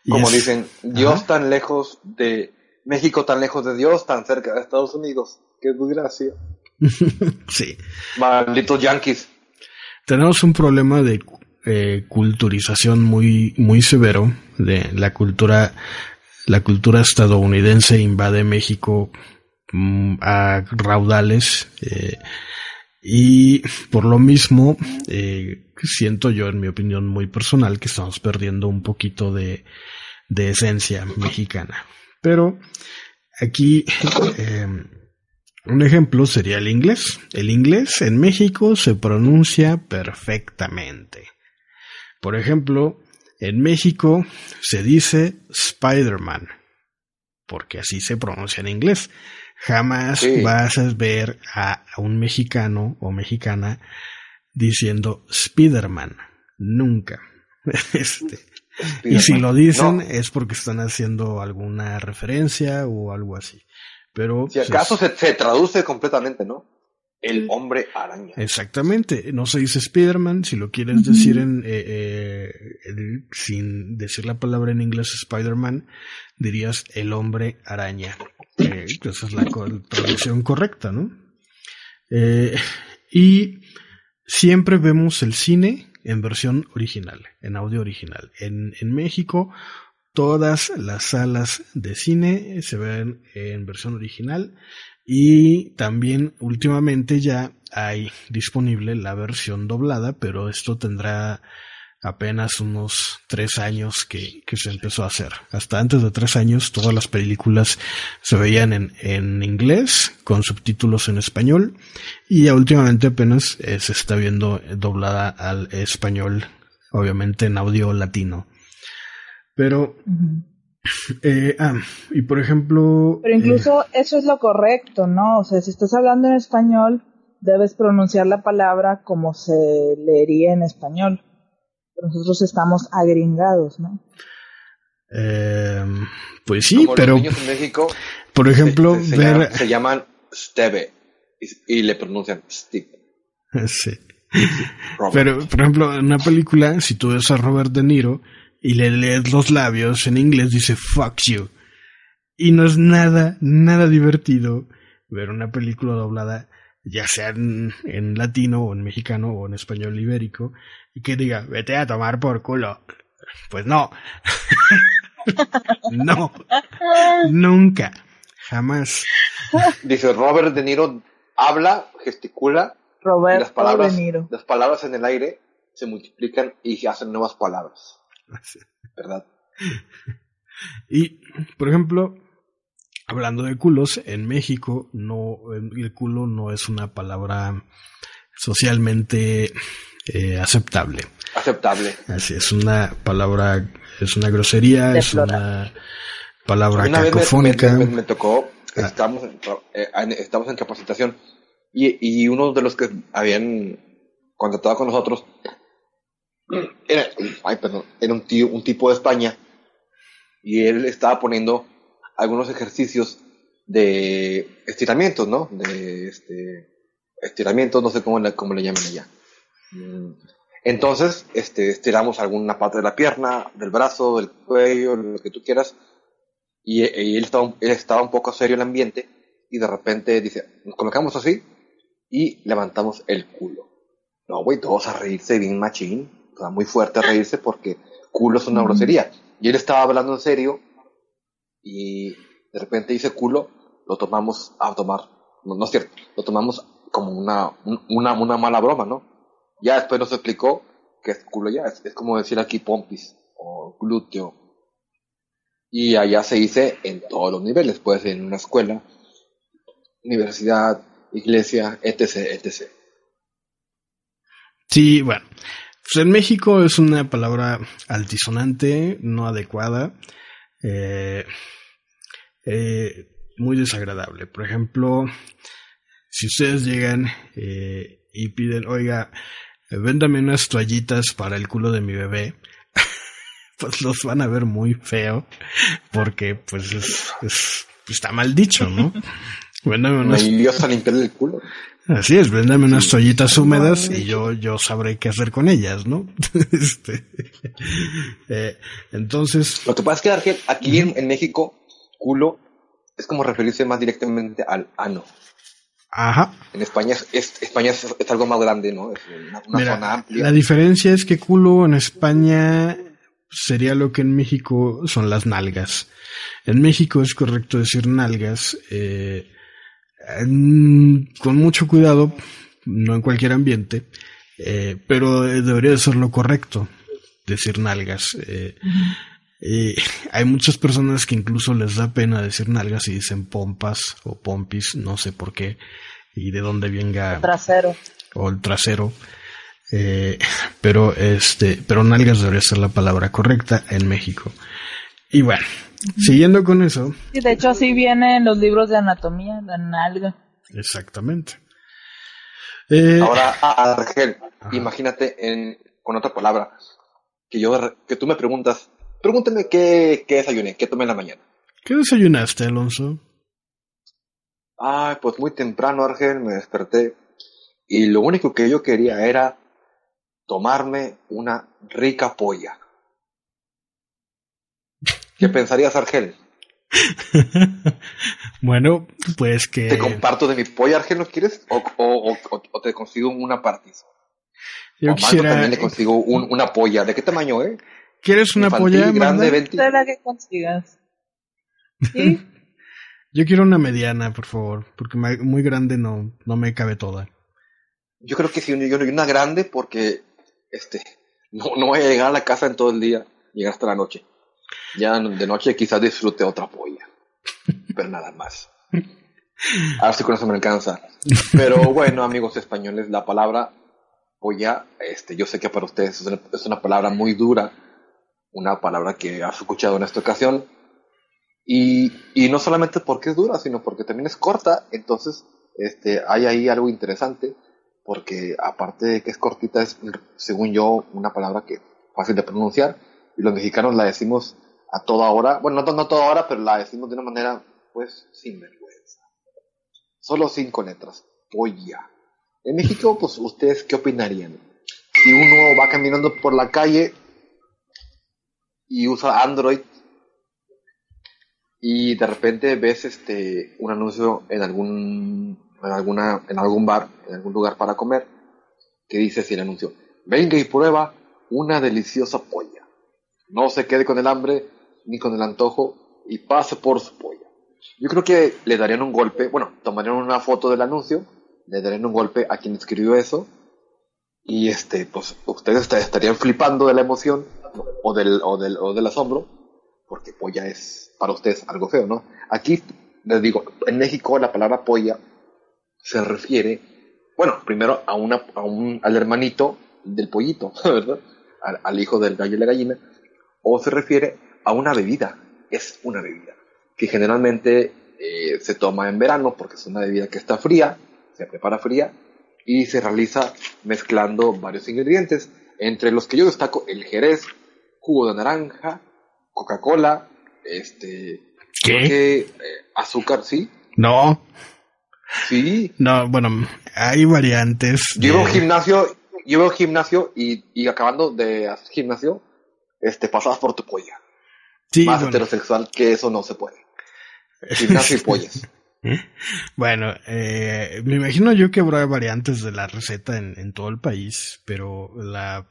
Como dicen, Dios ajá, tan lejos de... México tan lejos de Dios, tan cerca de Estados Unidos. ¡Qué desgracia! Sí. Malditos yanquis. Tenemos un problema de culturización muy, muy severo. De la cultura estadounidense invade México a raudales. Y por lo mismo, siento yo, en mi opinión muy personal, que estamos perdiendo un poquito de esencia mexicana. Pero aquí un ejemplo sería el inglés. El inglés en México se pronuncia perfectamente. Por ejemplo, en México se dice Spider-Man, porque así se pronuncia en inglés. Jamás sí vas a ver a un mexicano o mexicana diciendo Spider-Man. Nunca. Y si lo dicen, no, es porque están haciendo alguna referencia o algo así. Pero si acaso se traduce completamente, ¿no? El hombre araña. Exactamente. No se dice Spider-Man. Si lo quieres decir en sin decir la palabra en inglés Spider-Man, dirías el hombre araña. Esa es la traducción correcta, ¿no? Y siempre vemos el cine en versión original, en audio original. En México, todas las salas de cine se ven en versión original, y también últimamente ya hay disponible la versión doblada, pero esto tendrá apenas unos 3 años que se empezó a hacer. Hasta antes de 3 años todas las películas se veían en inglés con subtítulos en español, y últimamente apenas se está viendo doblada al español, obviamente en audio latino. Pero y por ejemplo, pero incluso eso es lo correcto, ¿no? O sea, si estás hablando en español debes pronunciar la palabra como se leería en español. Nosotros estamos agringados, ¿no? Pues sí, como pero... Los niños en México, por ejemplo, se llaman Steve y le pronuncian Steve. Sí. Robert. Pero, por ejemplo, en una película, si tú ves a Robert De Niro y le lees los labios en inglés, dice fuck you. Y no es nada, nada divertido ver una película doblada, ya sea en latino o en mexicano o en español ibérico, y que diga, vete a tomar por culo. Pues no. No. Nunca. Jamás. Dice Robert De Niro, habla, gesticula, Robert De Niro. Las palabras en el aire se multiplican y hacen nuevas palabras. ¿Verdad? Y, por ejemplo... Hablando de culos, en México no, el culo no es una palabra socialmente aceptable. Aceptable. Así es, una palabra, es una grosería, es una palabra cacofónica. Me tocó, estamos en capacitación y uno de los que habían contratado con nosotros era un tipo de España, y él estaba poniendo algunos ejercicios de estiramientos, ¿no? De estiramientos, no sé cómo le llaman allá. Entonces, estiramos alguna parte de la pierna, del brazo, del cuello, lo que tú quieras. Y él estaba un poco serio en el ambiente y de repente dice, nos colocamos así y levantamos el culo. No, güey, todos a reírse bien machín. O sea, muy fuerte a reírse porque culo es una grosería. Y él estaba hablando en serio y de repente dice culo, lo tomamos a tomar. No es cierto, lo tomamos como una mala broma, ¿no? Ya después nos explicó que es culo ya, es como decir aquí pompis o glúteo. Y allá se dice en todos los niveles, puede ser en una escuela, universidad, iglesia, etc., etc. Sí, bueno, pues en México es una palabra altisonante, no adecuada, muy desagradable. Por ejemplo, si ustedes llegan y piden, oiga, véndame unas toallitas para el culo de mi bebé, pues los van a ver muy feo, porque pues está mal dicho, ¿no? Véndame unas... Y Dios a limpiarle el culo. Así es, véndame unas toallitas húmedas y yo sabré qué hacer con ellas, ¿no? Entonces... Lo que pasa es que Argel, aquí en México, culo es como referirse más directamente al ano. Ajá. En España es algo más grande, ¿no? Es una zona amplia. La diferencia es que culo en España... sería lo que en México son las nalgas. En México es correcto decir nalgas, con mucho cuidado, no en cualquier ambiente, pero debería ser lo correcto decir nalgas. Hay muchas personas que incluso les da pena decir nalgas y dicen pompas o pompis, no sé por qué, y de dónde venga... El trasero. O el trasero. Pero nalgas debería ser la palabra correcta en México. Y bueno, siguiendo con eso. Sí, de hecho así vienen los libros de anatomía, la nalga. Exactamente. Ahora, Argel, imagínate con otra palabra que tú me preguntas, pregúntame qué desayuné, qué tomé en la mañana. ¿Qué desayunaste, Alonso? Ay, pues muy temprano, Argel, me desperté y lo único que yo quería era tomarme una rica polla. ¿Qué pensarías, Argel? Bueno, pues que... ¿Te comparto de mi polla, Argel, no quieres? ¿O te consigo una partis? Yo quisiera... también le consigo una polla. ¿De qué tamaño, ¿Quieres una infantil, polla? Grande, 20. De la que consigas. ¿Sí? Yo quiero una mediana, por favor, porque muy grande no me cabe toda. Yo creo que sí, una grande porque... no voy a llegar a la casa en todo el día, llegar hasta la noche. Ya de noche quizás disfrute otra polla, pero nada más. A ver si con eso me alcanza. Pero bueno, amigos españoles, la palabra polla, yo sé que para ustedes es una palabra muy dura, una palabra que has escuchado en esta ocasión, y no solamente porque es dura, sino porque también es corta, entonces hay ahí algo interesante, porque aparte de que es cortita, es, según yo, una palabra que es fácil de pronunciar, y los mexicanos la decimos a toda hora, bueno, no toda hora, pero la decimos de una manera, pues, sin vergüenza. Solo 5 letras, polla. En México, pues, ¿ustedes qué opinarían? Si uno va caminando por la calle y usa Android, y de repente ves un anuncio en algún bar, en algún lugar para comer, que dice así el anuncio: venga y prueba una deliciosa polla, no se quede con el hambre ni con el antojo y pase por su polla. Yo creo que le darían un golpe, bueno, tomarían una foto del anuncio, le darían un golpe a quien escribió eso, y pues ustedes estarían flipando de la emoción o del asombro, porque polla es para ustedes algo feo, ¿no? Aquí les digo, en México la palabra polla se refiere, bueno, primero al hermanito del pollito, ¿verdad? Al hijo del gallo y la gallina, o se refiere a una bebida, es una bebida que generalmente se toma en verano porque es una bebida que está fría, se prepara fría y se realiza mezclando varios ingredientes, entre los que yo destaco el jerez, jugo de naranja, Coca-Cola, azúcar, sí, No. Sí. No, bueno, hay variantes. Yo iba a un gimnasio, y acabando de hacer gimnasio, pasabas por tu polla. Sí, más bueno. Heterosexual que eso no se puede. Gimnasio y pollas. Bueno, me imagino yo que habrá variantes de la receta en todo el país, pero la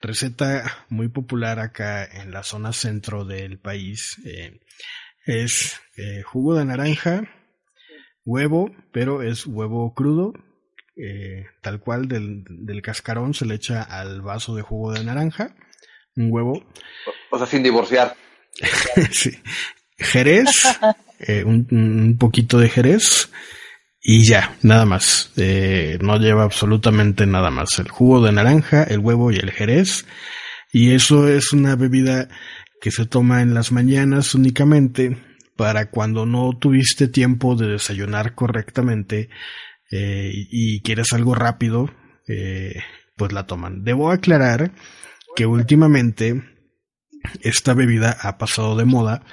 receta muy popular acá en la zona centro del país es jugo de naranja, huevo, pero es huevo crudo, tal cual del cascarón se le echa al vaso de jugo de naranja, un huevo. O sea, sin divorciar. Sí. Jerez, un poquito de jerez y ya, nada más. No lleva absolutamente nada más. El jugo de naranja, el huevo y el jerez. Y eso es una bebida que se toma en las mañanas únicamente para cuando no tuviste tiempo de desayunar correctamente y quieres algo rápido, pues la toman. Debo aclarar que últimamente esta bebida ha pasado de moda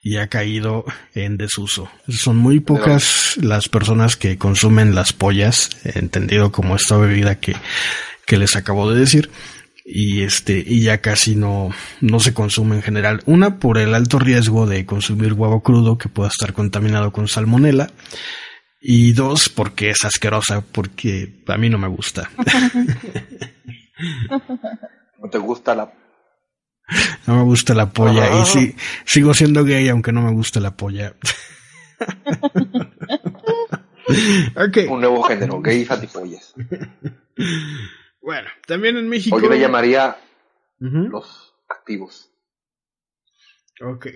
y ha caído en desuso. Son muy pocas las personas que consumen las pollas, entendido como esta bebida que les acabo de decir, y ya casi no se consume en general. Una, por el alto riesgo de consumir huevo crudo que pueda estar contaminado con salmonela, y dos, porque es asquerosa, porque a mí no me gusta. ¿No te gusta la No me gusta la polla y sí, sigo siendo gay aunque no me guste la polla? Okay. Un nuevo género, gay fatipollas. Bueno, también en México. O yo le llamaría los activos. Ok,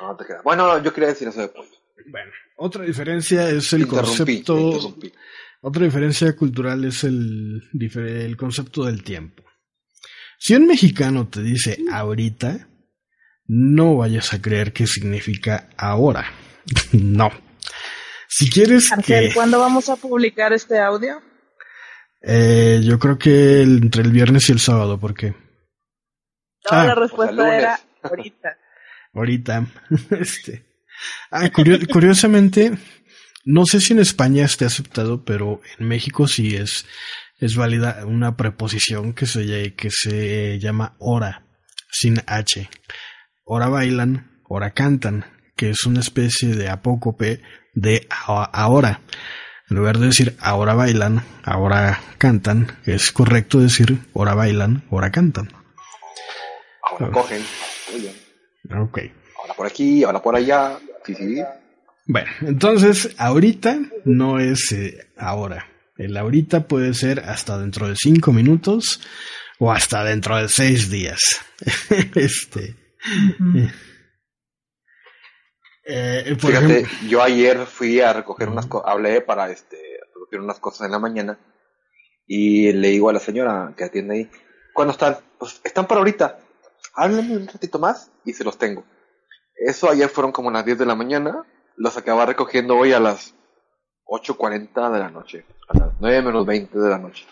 No te queda. Bueno, yo quería decir eso de pollo. Bueno, otra diferencia es el concepto. Otra diferencia cultural es el concepto del tiempo. Si un mexicano te dice ahorita, no vayas a creer que significa ahora. No. Si quieres Argel, que... ¿Cuándo vamos a publicar este audio? Yo creo que entre el viernes y el sábado, ¿por qué? No, la respuesta era ahorita. Ahorita. Curiosamente, no sé si en España esté aceptado, pero en México sí es... Es válida una preposición que se llama hora, sin H. Hora bailan, hora cantan, que es una especie de apócope de ahora. En lugar de decir ahora bailan, ahora cantan, es correcto decir hora bailan, hora cantan. Ahora cogen. Ok. Ahora por aquí, ahora por allá. Sí, sí. Bueno, entonces ahorita no es ahora. El ahorita puede ser hasta dentro de 5 minutos o hasta dentro de 6 días. Por Fíjate, ejemplo, yo ayer fui a recoger unas cosas, hablé para recoger unas cosas en la mañana y le digo a la señora que atiende ahí, ¿cuándo están? Pues están para ahorita, háblenme un ratito más y se los tengo. Eso ayer fueron como las 10 de la mañana, los acababa recogiendo hoy a las 8:40 de la noche, a las 9:20 de la noche,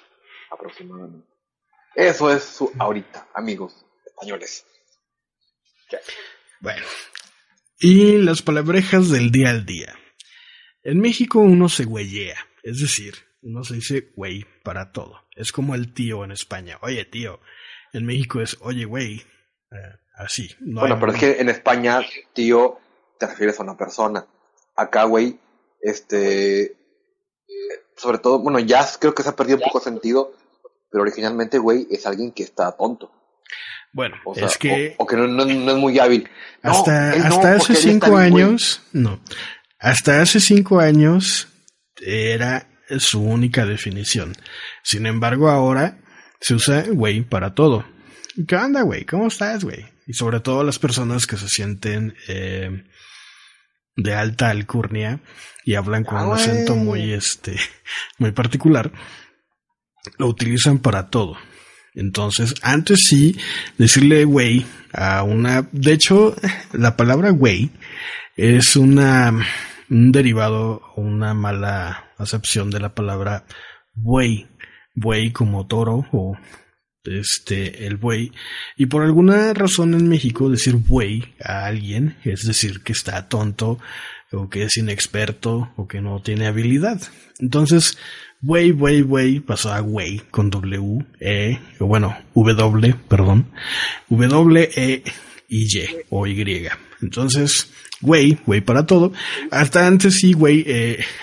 aproximadamente. Eso es su ahorita, amigos españoles. Yeah. Bueno, y las palabrejas del día al día. En México uno se güeyea, es decir, uno se dice güey para todo. Es como el tío en España, oye tío. En México es oye güey, así. No, bueno, pero es que en España tío te refieres a una persona. Acá güey, sobre todo, bueno, ya creo que se ha perdido un poco sentido, pero originalmente güey es alguien que está tonto. Bueno, o sea, es que... O que no es muy hábil. Hasta hace 5 años... No, hasta hace 5 años era su única definición. Sin embargo, ahora se usa güey para todo. ¿Qué onda, güey? ¿Cómo estás, güey? Y sobre todo las personas que se sienten... de alta alcurnia y hablan con un acento muy muy particular, lo utilizan para todo. Entonces, antes sí decirle güey a una, de hecho, la palabra güey es un derivado, una mala acepción de la palabra buey como toro o el buey, y por alguna razón en México decir buey a alguien es decir que está tonto o que es inexperto o que no tiene habilidad. Entonces buey pasó a güey con W, E, Y. Entonces güey para todo. Hasta antes sí, güey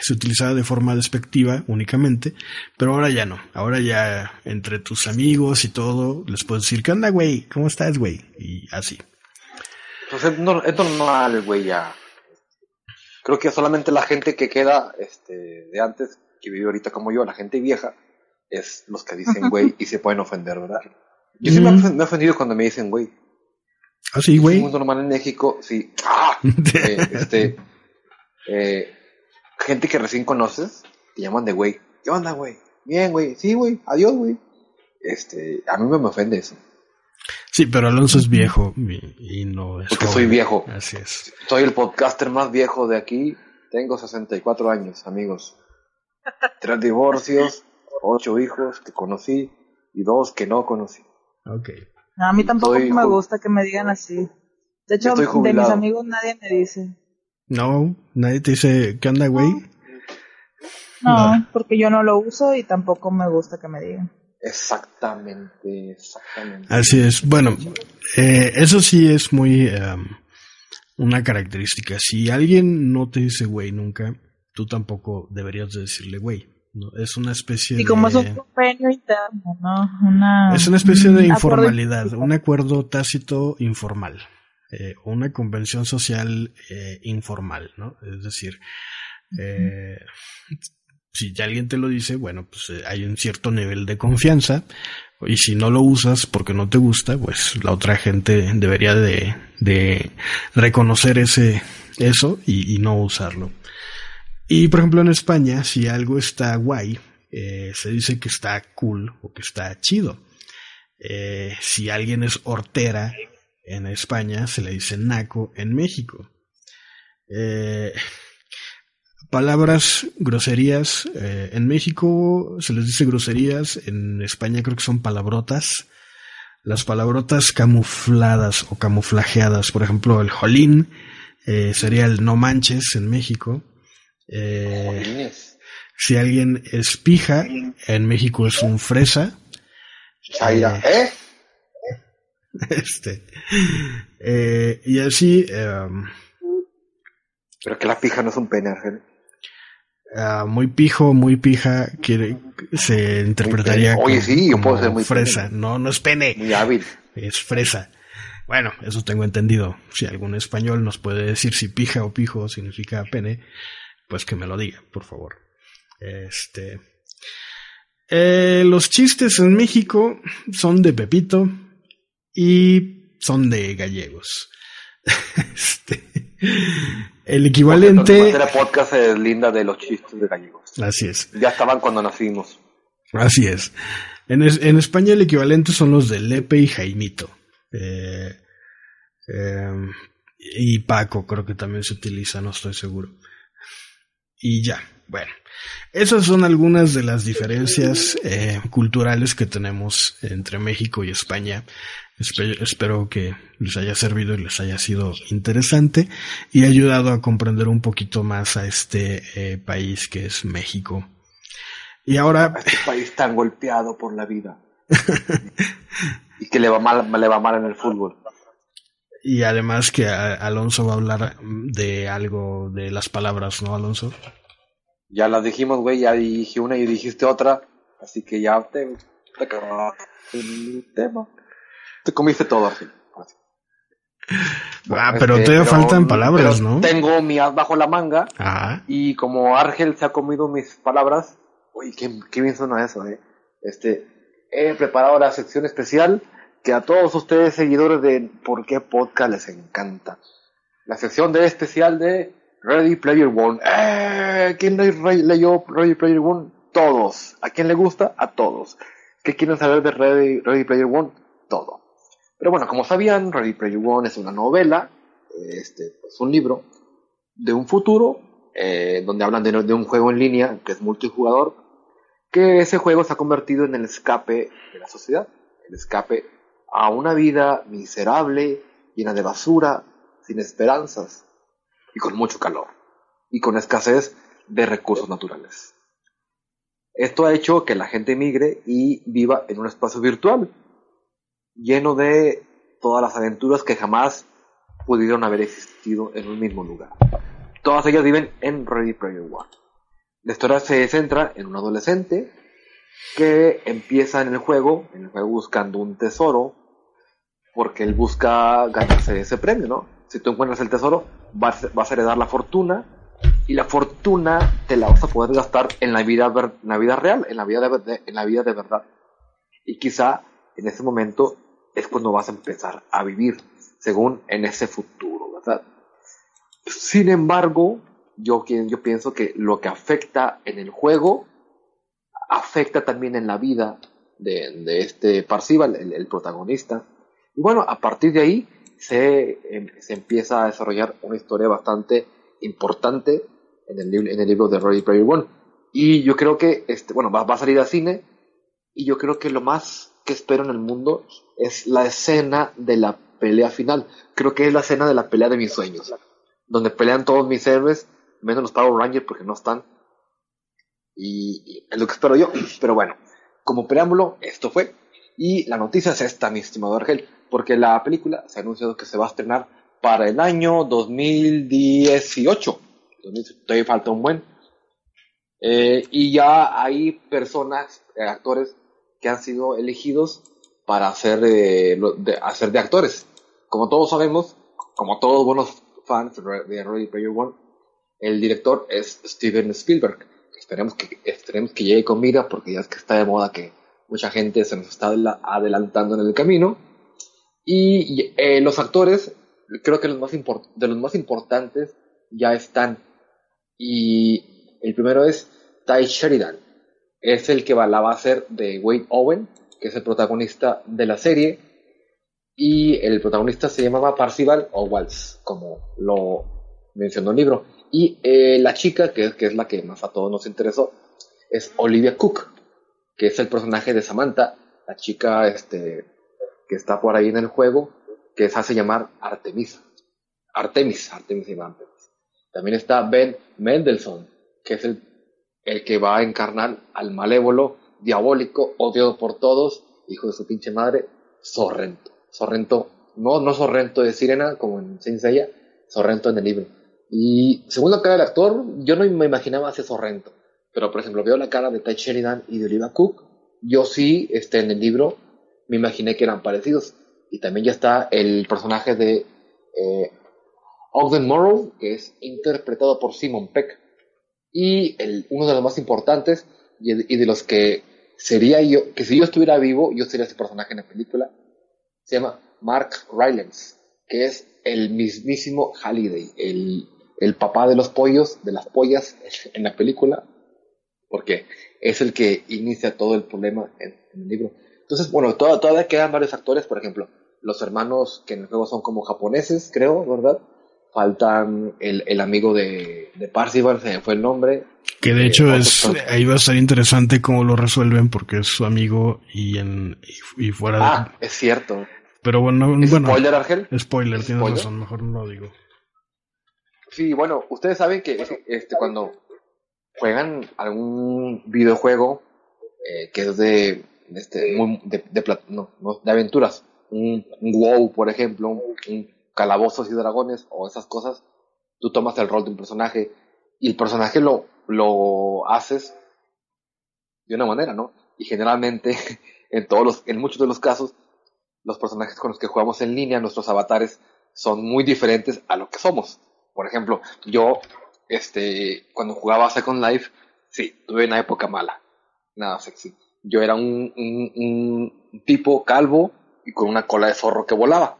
se utilizaba de forma despectiva únicamente, pero ahora ya no. Ahora ya entre tus amigos y todo les puedes decir, ¿qué onda, güey? ¿Cómo estás, güey? Y así. Pues es normal, güey, ya. Creo que solamente la gente que queda de antes, que vive ahorita como yo, la gente vieja, es los que dicen güey y se pueden ofender, ¿verdad? Yo siempre me he ofendido cuando me dicen güey. Ah, sí, güey. Es muy normal en México, sí. ¡Ah! Gente que recién conoces, te llaman de güey. ¿Qué onda, güey? Bien, güey. Sí, güey. Adiós, güey. A mí me ofende eso. Sí, pero Alonso es viejo y no es. Porque joven. Soy viejo. Así es. Soy el podcaster más viejo de aquí. Tengo 64 años, amigos. 3 divorcios, 8 hijos que conocí y 2 que no conocí. Ok. No, a mí tampoco me gusta que me digan así. De hecho, de mis amigos nadie me dice. No, nadie te dice, ¿qué onda, güey? No, porque yo no lo uso y tampoco me gusta que me digan. Exactamente. Así es. Bueno, eso sí es muy una característica. Si alguien no te dice güey nunca, tú tampoco deberías decirle güey. No, es una especie de... Y como es un convenio interno, ¿no? Es una especie de informalidad, un acuerdo tácito informal, una convención social informal, ¿no? Es decir, si alguien te lo dice, bueno, pues hay un cierto nivel de confianza, y si no lo usas porque no te gusta, pues la otra gente debería de reconocer eso y no usarlo. Y, por ejemplo, en España, si algo está guay, se dice que está cool o que está chido. Si alguien es hortera en España, se le dice naco en México. Palabras, groserías, en México se les dice groserías, en España creo que son palabrotas. Las palabrotas camufladas o camuflajeadas, por ejemplo, el jolín, sería el no manches en México. Si alguien es pija, en México es un fresa. Chaira, y así. Pero que la pija no es un pene, Argel. Muy pijo, muy pija, se interpretaría como fresa. Oye, sí, yo puedo ser muy fresa. Pene. No es pene. Muy hábil. Es fresa. Bueno, eso tengo entendido. Si algún español nos puede decir si pija o pijo significa pene, pues que me lo diga, por favor. Los chistes en México son de Pepito y son de gallegos. El equivalente... La podcast es linda de los chistes de gallegos. Así es. Ya estaban cuando nacimos. Así es. En España el equivalente son los de Lepe y Jaimito. Y Paco creo que también se utiliza, no estoy seguro. Y ya, bueno, esas son algunas de las diferencias culturales que tenemos entre México y España. Espero que les haya servido y les haya sido interesante y ayudado a comprender un poquito más a este país que es México. Y ahora, este país tan golpeado por la vida y que le va mal en el fútbol. Y además que Alonso va a hablar de algo de las palabras, ¿no, Alonso? Ya las dijimos, güey, ya dije una y dijiste otra, así que ya te tema. Te comiste todo, así. Bueno, pero todavía faltan palabras, ¿no? Tengo mi as bajo la manga. Ah. Y como Argel se ha comido mis palabras, uy, qué bien suena eso, ¿eh? He preparado la sección especial que a todos ustedes seguidores de ¿Por qué Podcast les encanta? La sección de especial de Ready Player One. ¿Quién leyó Ready Player One? Todos. ¿A quién le gusta? A todos. ¿Qué quieren saber de Ready Player One? Todo. Pero bueno, como sabían, Ready Player One es una novela, es un libro de un futuro donde hablan de un juego en línea que es multijugador, que ese juego se ha convertido en el escape de la sociedad. el escape a una vida miserable, llena de basura, sin esperanzas, y con mucho calor, y con escasez de recursos naturales. Esto ha hecho que la gente migre y viva en un espacio virtual, lleno de todas las aventuras que jamás pudieron haber existido en un mismo lugar. Todas ellas viven en Ready Player One. La historia se centra en un adolescente que empieza en el juego buscando un tesoro, porque él busca ganarse ese premio, ¿no? Si tú encuentras el tesoro, vas a heredar la fortuna, y la fortuna te la vas a poder gastar en la vida real, en la vida de verdad. Y quizá en ese momento es cuando vas a empezar a vivir, según en ese futuro, ¿verdad? Sin embargo, yo pienso que lo que afecta en el juego afecta también en la vida de este Parzival, el protagonista. Y bueno, a partir de ahí se empieza a desarrollar una historia bastante importante en el libro de Ready Player One. Y yo creo que, va a salir al cine, y yo creo que lo más que espero en el mundo es la escena de la pelea final. Creo que es la escena de la pelea de mis sueños, donde pelean todos mis héroes, menos los Power Rangers porque no están. Y es lo que espero yo. Pero bueno, como preámbulo, esto fue. Y la noticia es esta, mi estimado Argel, porque la película se ha anunciado que se va a estrenar para el año 2018. Todavía falta un buen. Y ya hay personas, actores, que han sido elegidos para hacer de actores. Como todos sabemos, como todos buenos fans de Ready Player One, el director es Steven Spielberg. Esperemos que llegue con vida, porque ya es que está de moda que mucha gente se nos está adelantando en el camino. Y los actores, creo que los más importantes ya están. Y el primero es Ty Sheridan. Es el que la va a hacer de Wade Owen, que es el protagonista de la serie. Y el protagonista se llamaba Parzival o Waltz, como lo mencionó el libro. Y la chica, que es la que más a todos nos interesó, es Olivia Cook, que es el personaje de Samantha, la chica que está por ahí en el juego, que se hace llamar Artemis. También está Ben Mendelsohn, que es el que va a encarnar al malévolo, diabólico, odiado por todos, hijo de su pinche madre, Sorrento. No Sorrento de Sirena, como en Saint Seiya, Sorrento en el libro. Y según la cara del actor, yo no me imaginaba ese Sorrento. Pero, por ejemplo, veo la cara de Ty Sheridan y de Olivia Cook. Yo sí, en el libro, me imaginé que eran parecidos. Y también ya está el personaje de Ogden Morrow, que es interpretado por Simon Peck. Y uno de los más importantes, y de los que sería yo, que si yo estuviera vivo, yo sería ese personaje en la película, se llama Mark Rylance, que es el mismísimo Halliday, el papá de los pollos, de las pollas en la película, porque es el que inicia todo el problema en el libro. Entonces, bueno, todavía quedan varios actores, por ejemplo, los hermanos que en el juego son como japoneses, creo, ¿verdad? Faltan el amigo de Parzival, se me fue el nombre. Que de hecho ahí va a ser interesante cómo lo resuelven, porque es su amigo y fuera de... Ah, es cierto. Pero bueno. ¿Spoiler, Argel? Spoiler, tienes razón, mejor no lo digo. Sí, bueno, ustedes saben que cuando juegan algún videojuego que es de aventuras, un WoW, por ejemplo, un calabozos y dragones o esas cosas, tú tomas el rol de un personaje y el personaje lo haces de una manera, ¿no? Y generalmente en muchos de los casos los personajes con los que jugamos en línea, nuestros avatares, son muy diferentes a lo que somos. Por ejemplo, yo, cuando jugaba Second Life, sí, tuve una época mala, nada sexy. Yo era un tipo calvo y con una cola de zorro que volaba.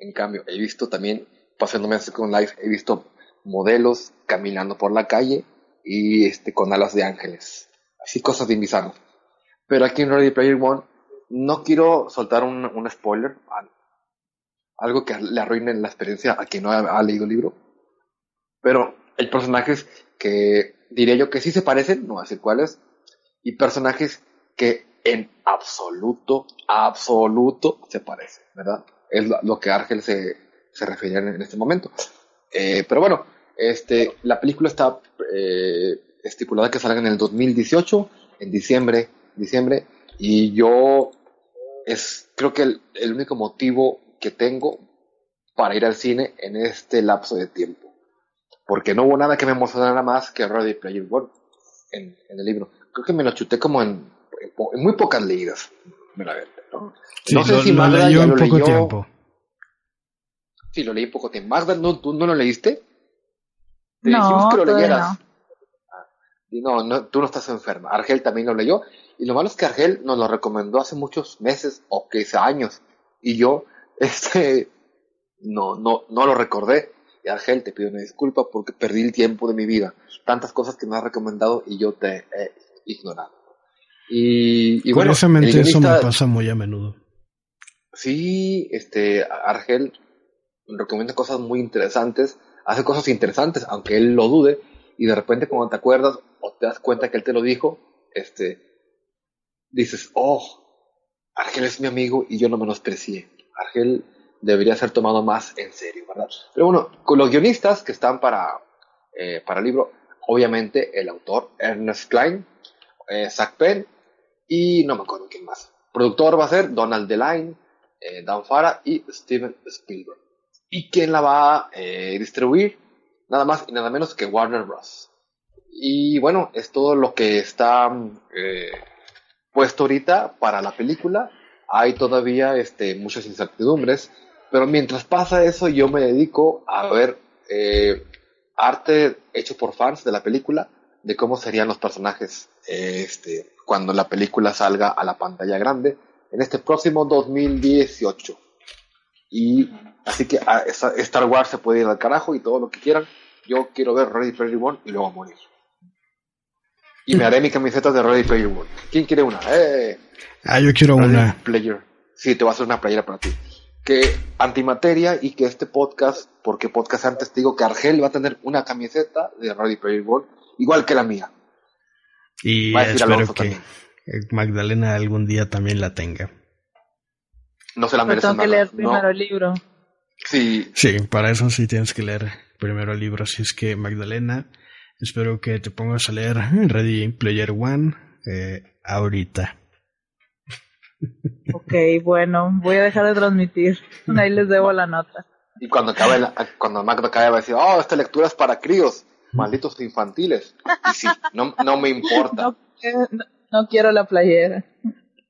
En cambio, he visto también, pasándome a Second Life, he visto modelos caminando por la calle y con alas de ángeles. Así, cosas bien bizarras. Pero aquí en Ready Player One, no quiero soltar un spoiler, algo que le arruine la experiencia a quien no ha leído el libro, pero hay personajes que diría yo que sí se parecen, no voy a decir cuáles, y personajes que en absoluto se parece, ¿verdad? Es lo que Argel se refiere en este momento. Pero bueno, la película está estipulada que salga en el 2018, en diciembre, y yo creo que el único motivo que tengo para ir al cine en este lapso de tiempo, porque no hubo nada que me emocionara más que Ready Player One en el libro. Creo que me lo chuté como en muy pocas leídas, verdaderamente, ¿no? Sí, no sé si Magda ya lo leyó. Tiempo. Sí, lo leí poco tiempo. Magda, ¿tú no lo leíste? Te dijimos que lo leyeras. No, tú no estás enferma. Argel también lo leyó. Y lo malo es que Argel nos lo recomendó hace muchos meses o quizá años. Y yo, no lo recordé. Y Argel, te pido una disculpa porque perdí el tiempo de mi vida. Tantas cosas que me has recomendado y yo te he ignorado. Y bueno, curiosamente eso me pasa muy a menudo. Sí, Argel recomienda cosas muy interesantes, hace cosas interesantes, aunque él lo dude, y de repente cuando te acuerdas o te das cuenta que él te lo dijo, dices, Argel es mi amigo y yo no menosprecié. Argel debería ser tomado más en serio, ¿verdad? Pero bueno, con los guionistas que están para el libro, obviamente el autor, Ernest Cline, Zack Penn, y no me acuerdo quién más. Productor va a ser Donald Delaine, Dan Farah y Steven Spielberg. ¿Y quién la va a distribuir? Nada más y nada menos que Warner Bros. Y bueno, es todo lo que está puesto ahorita para la película. Hay todavía muchas incertidumbres, pero mientras pasa eso yo me dedico a ver arte hecho por fans de la película, de cómo serían los personajes cuando la película salga a la pantalla grande en este próximo 2018. Y así que Star Wars se puede ir al carajo y todo lo que quieran. Yo quiero ver Ready Player One y luego morir. Y me haré mi camiseta de Ready Player One. ¿Quién quiere una? Yo quiero Ready una. Player. Sí, te voy a hacer una playera para ti. Que Antimateria y que este podcast, porque podcast antes te digo que Argel va a tener una camiseta de Ready Player One, igual que la mía. Y espero que Magdalena algún día también la tenga. No se la merece. Pero tengo que leer primero el libro. Sí, para eso sí tienes que leer primero el libro. Así es que, Magdalena, espero que te pongas a leer Ready Player One ahorita. Ok, bueno, voy a dejar de transmitir. Ahí les debo la nota. Y cuando Magda acabe va a decir, esta lectura es para críos, malditos infantiles. Y sí, no me importa. No quiero la playera.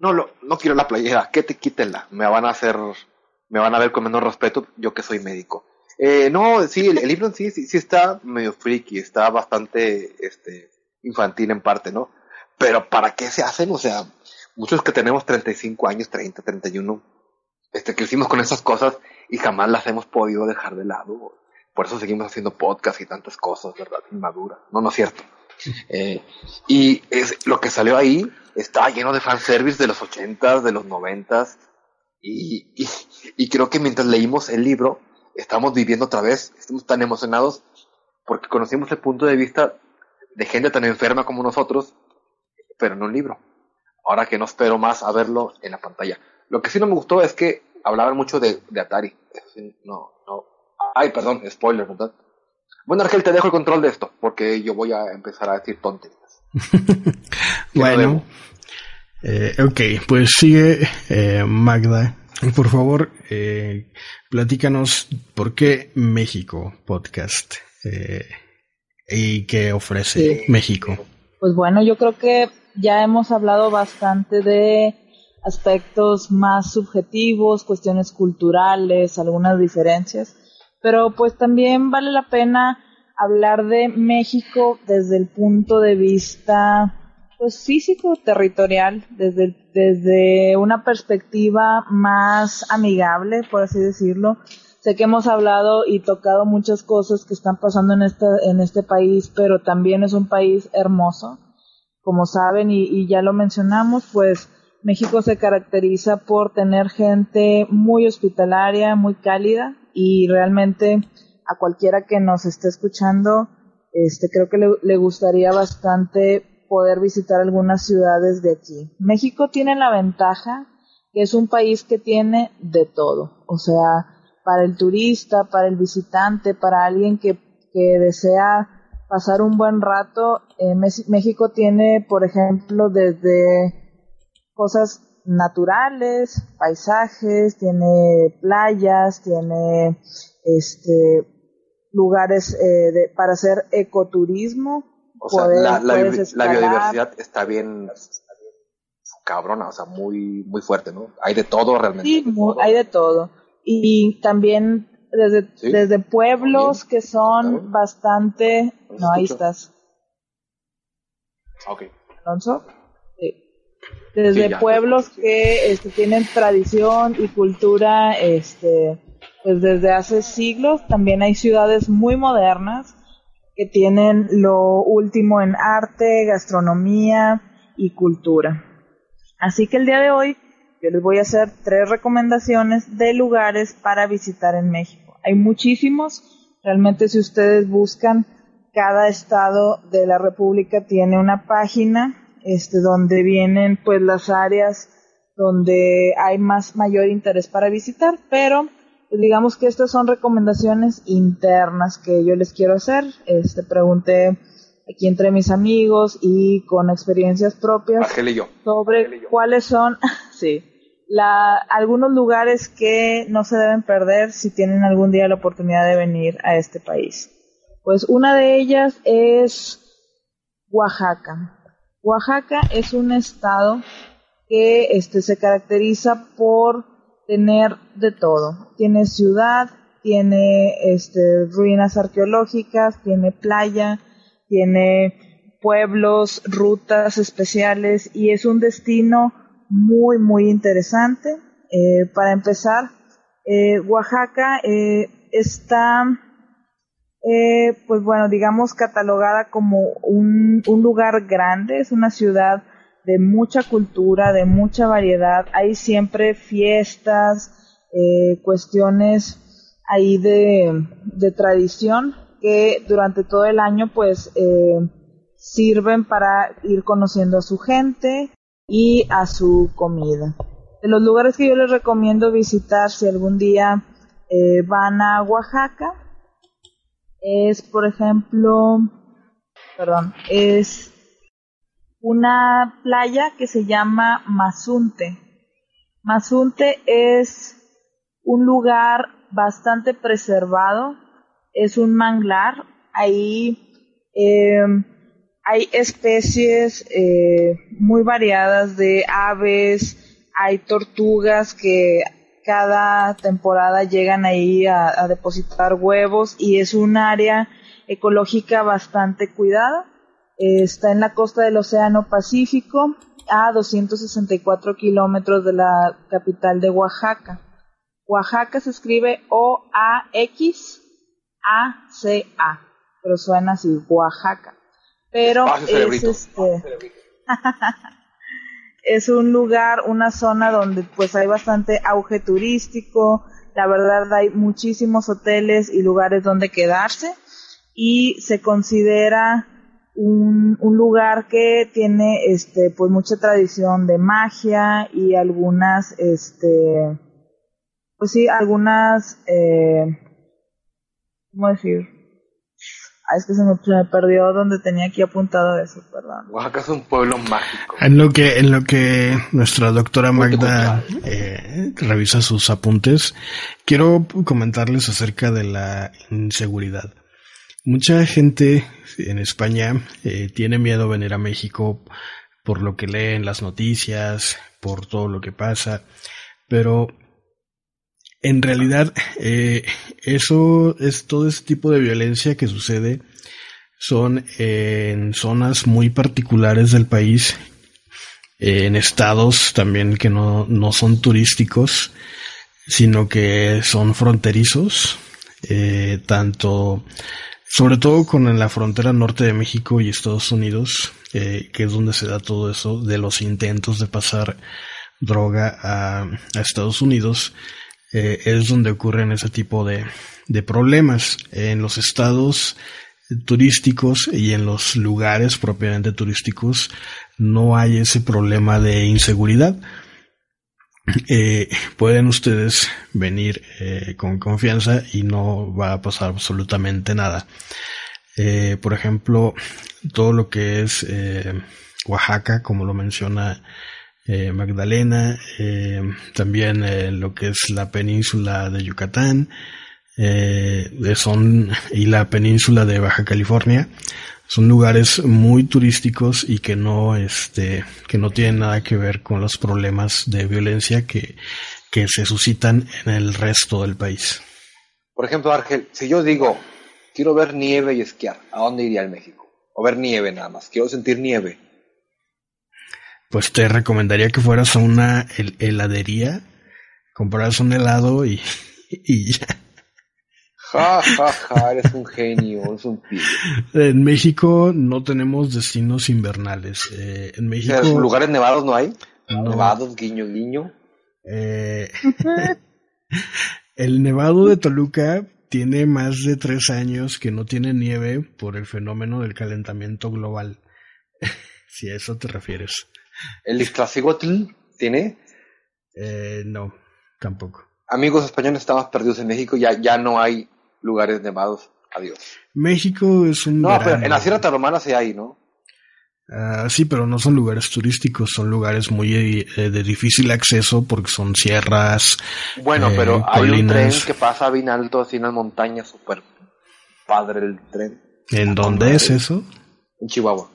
No quiero la playera, que te quítenla. Me van a ver con menos respeto, yo que soy médico. El libro en sí está medio friki, está bastante infantil en parte, ¿no? Pero ¿para qué se hacen? O sea, muchos que tenemos 35 años, 30, 31, crecimos con esas cosas y jamás las hemos podido dejar de lado. Por eso seguimos haciendo podcasts y tantas cosas, ¿verdad? Inmaduras. No es cierto. Y lo que salió ahí está lleno de fanservice de los 80s, de los 90s, y creo que mientras leímos el libro estamos viviendo otra vez, estamos tan emocionados porque conocimos el punto de vista de gente tan enferma como nosotros, pero en un libro. Ahora que no espero más a verlo en la pantalla. Lo que sí no me gustó es que hablaban mucho de Atari. No. Ay, perdón, spoiler, ¿verdad? Bueno, Argel, te dejo el control de esto, porque yo voy a empezar a decir tonterías. Bueno, ok, pues sigue Magda. Por favor, platícanos por qué México Podcast y qué ofrece México. Pues bueno, yo creo que ya hemos hablado bastante de aspectos más subjetivos, cuestiones culturales, algunas diferencias. Pero pues también vale la pena hablar de México desde el punto de vista pues físico, territorial, desde una perspectiva más amigable, por así decirlo. Sé que hemos hablado y tocado muchas cosas que están pasando en este país, pero también es un país hermoso, como saben, y ya lo mencionamos, pues México se caracteriza por tener gente muy hospitalaria, muy cálida, y realmente a cualquiera que nos esté escuchando, creo que le gustaría bastante poder visitar algunas ciudades de aquí. México tiene la ventaja que es un país que tiene de todo, o sea, para el turista, para el visitante, para alguien que desea pasar un buen rato. México tiene, por ejemplo, desde cosas naturales, paisajes, tiene playas, tiene lugares para hacer ecoturismo. O sea, la biodiversidad está bien cabrona, o sea, muy, muy fuerte, ¿no? Hay de todo realmente. Sí, hay de todo. Y también desde pueblos también, que son bastante... No, ahí estás. Ok. ¿Alonso? Sí. Desde pueblos que tienen tradición y cultura pues desde hace siglos. También hay ciudades muy modernas que tienen lo último en arte, gastronomía y cultura. Así que el día de hoy yo les voy a hacer 3 recomendaciones de lugares para visitar en México. Hay muchísimos, realmente si ustedes buscan, cada estado de la República tiene una página donde vienen pues las áreas donde hay mayor interés para visitar, pero pues, digamos que estas son recomendaciones internas que yo les quiero hacer. Pregunté aquí entre mis amigos y con experiencias propias sobre cuáles son algunos lugares que no se deben perder si tienen algún día la oportunidad de venir a este país. Pues una de ellas es Oaxaca. Oaxaca es un estado que se caracteriza por tener de todo. Tiene ciudad, tiene ruinas arqueológicas, tiene playa, tiene pueblos, rutas especiales y es un destino muy, muy interesante. Para empezar, Oaxaca está, pues bueno, digamos catalogada como un lugar grande, es una ciudad de mucha cultura, de mucha variedad, hay siempre fiestas, cuestiones ahí de tradición, que durante todo el año pues sirven para ir conociendo a su gente y a su comida. De los lugares que yo les recomiendo visitar si algún día van a Oaxaca es, por ejemplo, es una playa que se llama Mazunte. Mazunte es un lugar bastante preservado. Es un manglar, ahí hay especies muy variadas de aves, hay tortugas que cada temporada llegan ahí a depositar huevos y es un área ecológica bastante cuidada. Está en la costa del Océano Pacífico, a 264 kilómetros de la capital de Oaxaca. Oaxaca se escribe OAXACA, pero suena así, Oaxaca. Pero es un lugar, una zona donde pues hay bastante auge turístico, la verdad hay muchísimos hoteles y lugares donde quedarse y se considera un lugar que tiene pues mucha tradición de magia y algunas ¿cómo decir? Es que se me perdió donde tenía aquí apuntado eso, perdón. Oaxaca es un pueblo mágico. En lo que nuestra doctora Magda revisa sus apuntes, quiero comentarles acerca de la inseguridad. Mucha gente en España tiene miedo venir a México por lo que lee en las noticias, por todo lo que pasa, pero... En realidad, eso es todo ese tipo de violencia que sucede son en zonas muy particulares del país, en estados también que no son turísticos, sino que son fronterizos, tanto, sobre todo con la frontera norte de México y Estados Unidos, que es donde se da todo eso de los intentos de pasar droga a Estados Unidos. Es donde ocurren ese tipo de problemas. En los estados turísticos y en los lugares propiamente turísticos no hay ese problema de inseguridad. Pueden ustedes venir con confianza y no va a pasar absolutamente nada. Por ejemplo, todo lo que es Oaxaca, como lo menciona Magdalena, también lo que es la península de Yucatán, y la península de Baja California, son lugares muy turísticos y que no tienen nada que ver con los problemas de violencia que se suscitan en el resto del país. Por ejemplo, Argel, si yo digo quiero ver nieve y esquiar, ¿a dónde iría en México? O ver nieve nada más, quiero sentir nieve. Pues te recomendaría que fueras a una heladería, compraras un helado y ya. Ja, ja, ja, eres un genio, eres un tío. En México no tenemos destinos invernales. En México, ¿en lugares nevados no hay? No. Nevados, guiño, guiño. El nevado de Toluca tiene más de 3 años que no tiene nieve por el fenómeno del calentamiento global. Si a eso te refieres. ¿El Iztaccíhuatl tiene? No, tampoco. Amigos españoles, estamos perdidos en México. Ya no hay lugares nevados. Adiós. México es un verano. Pero en la Sierra Tarahumara sí hay, ¿no? Sí, pero no son lugares turísticos. Son lugares muy de difícil acceso porque son sierras, bueno, pero hay colinas. Un tren que pasa bien alto, así en las montañas. Súper padre el tren. ¿En dónde es eso? En Chihuahua.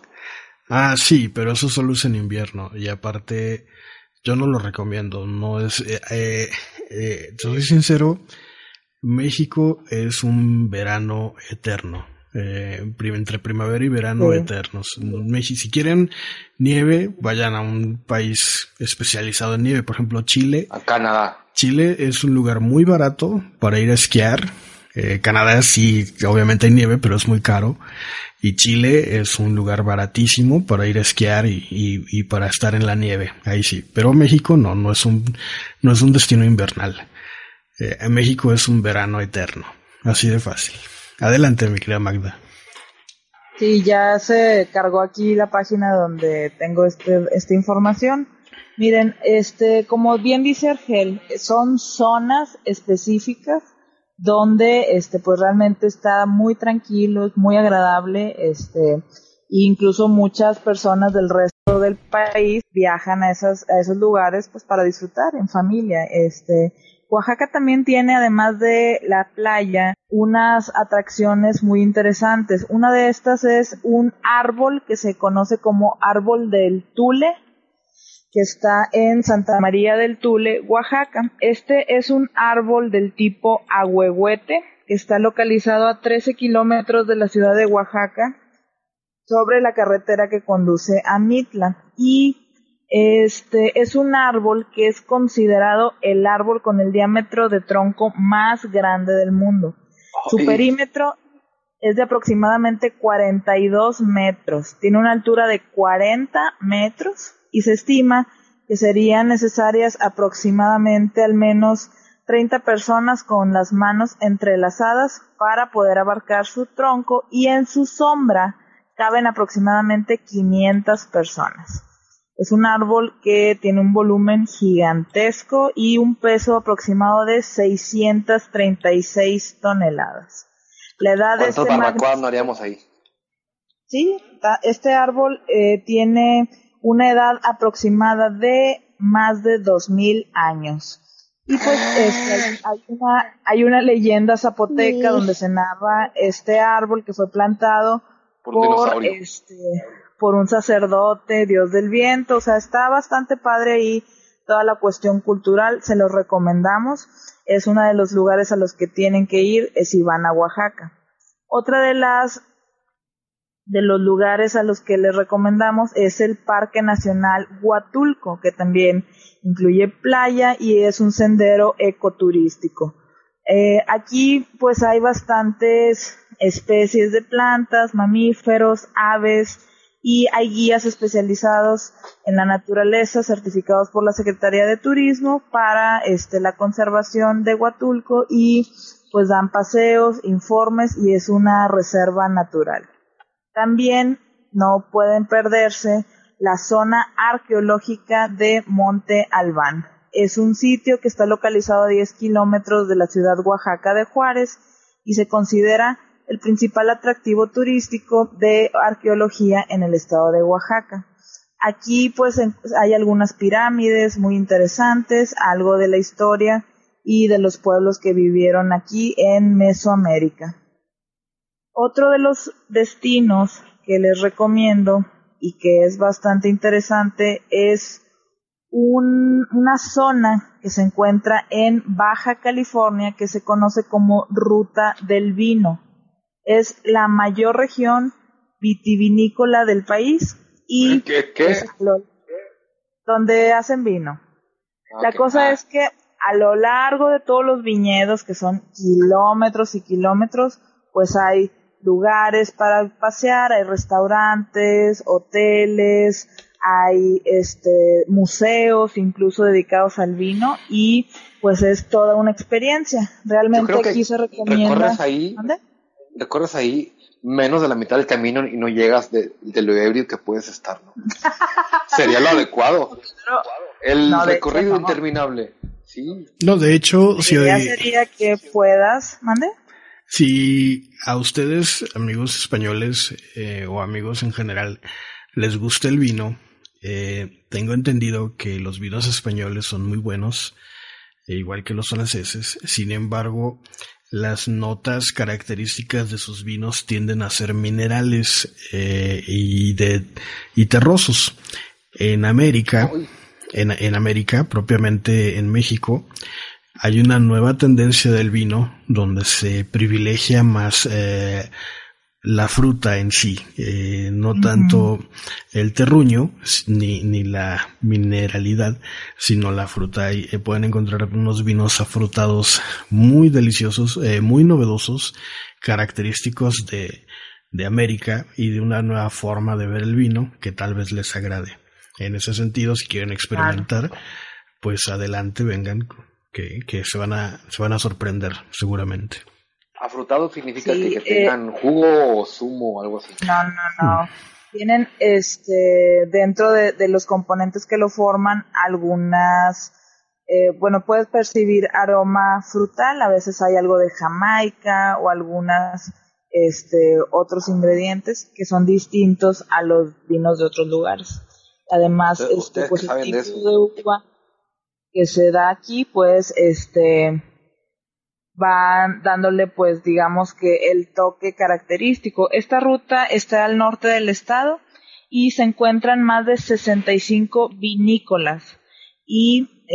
Ah, sí, pero eso solo es en invierno. Y aparte, yo no lo recomiendo. No es... te soy sincero, México es un verano eterno. Entre primavera y verano eternos. Si quieren nieve, vayan a un país especializado en nieve. Por ejemplo, Chile. A Canadá. Chile es un lugar muy barato para ir a esquiar. Canadá sí, obviamente hay nieve, pero es muy caro. Y Chile es un lugar baratísimo para ir a esquiar y para estar en la nieve, ahí sí. Pero México no es un destino invernal. México es un verano eterno, así de fácil. Adelante, mi querida Magda. Sí, ya se cargó aquí la página donde tengo esta información. Miren, como bien dice Argel, son zonas específicas donde pues realmente está muy tranquilo, es muy agradable, incluso muchas personas del resto del país viajan a esos lugares pues para disfrutar en familia. Oaxaca también tiene, además de la playa, unas atracciones muy interesantes. Una de estas es un árbol que se conoce como árbol del tule, que está en Santa María del Tule, Oaxaca. Este es un árbol del tipo ahuehuete, que está localizado a 13 kilómetros de la ciudad de Oaxaca, sobre la carretera que conduce a Mitla. Y este es un árbol que es considerado el árbol con el diámetro de tronco más grande del mundo. Su perímetro es de aproximadamente 42 metros, tiene una altura de 40 metros, y se estima que serían necesarias aproximadamente al menos 30 personas con las manos entrelazadas para poder abarcar su tronco, y en su sombra caben aproximadamente 500 personas. Es un árbol que tiene un volumen gigantesco y un peso aproximado de 636 toneladas. La edad de este barbacoa no haríamos ahí. Sí, este árbol tiene una edad aproximada de más de 2.000 años. Y pues hay una leyenda zapoteca donde se narra este árbol que fue plantado por un sacerdote, dios del viento. O sea, está bastante padre ahí toda la cuestión cultural. Se los recomendamos. Es uno de los lugares a los que tienen que ir si van a Oaxaca. Otra de los lugares a los que les recomendamos es el Parque Nacional Huatulco, que también incluye playa y es un sendero ecoturístico. Aquí pues hay bastantes especies de plantas, mamíferos, aves, y hay guías especializados en la naturaleza certificados por la Secretaría de Turismo para la conservación de Huatulco y pues dan paseos, informes y es una reserva natural. También no pueden perderse la zona arqueológica de Monte Albán. Es un sitio que está localizado a 10 kilómetros de la ciudad Oaxaca de Juárez y se considera el principal atractivo turístico de arqueología en el estado de Oaxaca. Aquí pues hay algunas pirámides muy interesantes, algo de la historia y de los pueblos que vivieron aquí en Mesoamérica. Otro de los destinos que les recomiendo y que es bastante interesante es una zona que se encuentra en Baja California que se conoce como Ruta del Vino. Es la mayor región vitivinícola del país y donde hacen vino. Okay. La cosa es que a lo largo de todos los viñedos, que son kilómetros y kilómetros, pues hay lugares para pasear, hay restaurantes, hoteles, hay museos incluso dedicados al vino y pues es toda una experiencia. Realmente aquí se recomienda. ¿Recorres ahí menos de la mitad del camino y no llegas de lo ebrio que puedes estar, ¿no? Sería lo adecuado. Pero, recorrido interminable. Sí. No, de hecho, sería que puedas, mande. Si a ustedes, amigos españoles o amigos en general, les gusta el vino, tengo entendido que los vinos españoles son muy buenos, igual que los franceses. Sin embargo, las notas características de sus vinos tienden a ser minerales y terrosos. En América, propiamente en México, hay una nueva tendencia del vino donde se privilegia más la fruta en sí, no tanto el terruño ni la mineralidad, sino la fruta. Y pueden encontrar unos vinos afrutados muy deliciosos, muy novedosos, característicos de América y de una nueva forma de ver el vino que tal vez les agrade. En ese sentido, si quieren experimentar, pues adelante, vengan. Que se van a sorprender, seguramente. Afrutado significa sí, que tengan jugo o zumo o algo así. No. Tienen dentro de los componentes que lo forman algunas, puedes percibir aroma frutal, a veces hay algo de Jamaica o algunas otros ingredientes que son distintos a los vinos de otros lugares. Además, pues el tipo de uva que se da aquí, pues, van dándole, pues, digamos que el toque característico. Esta ruta está al norte del estado y se encuentran más de 65 vinícolas. Y,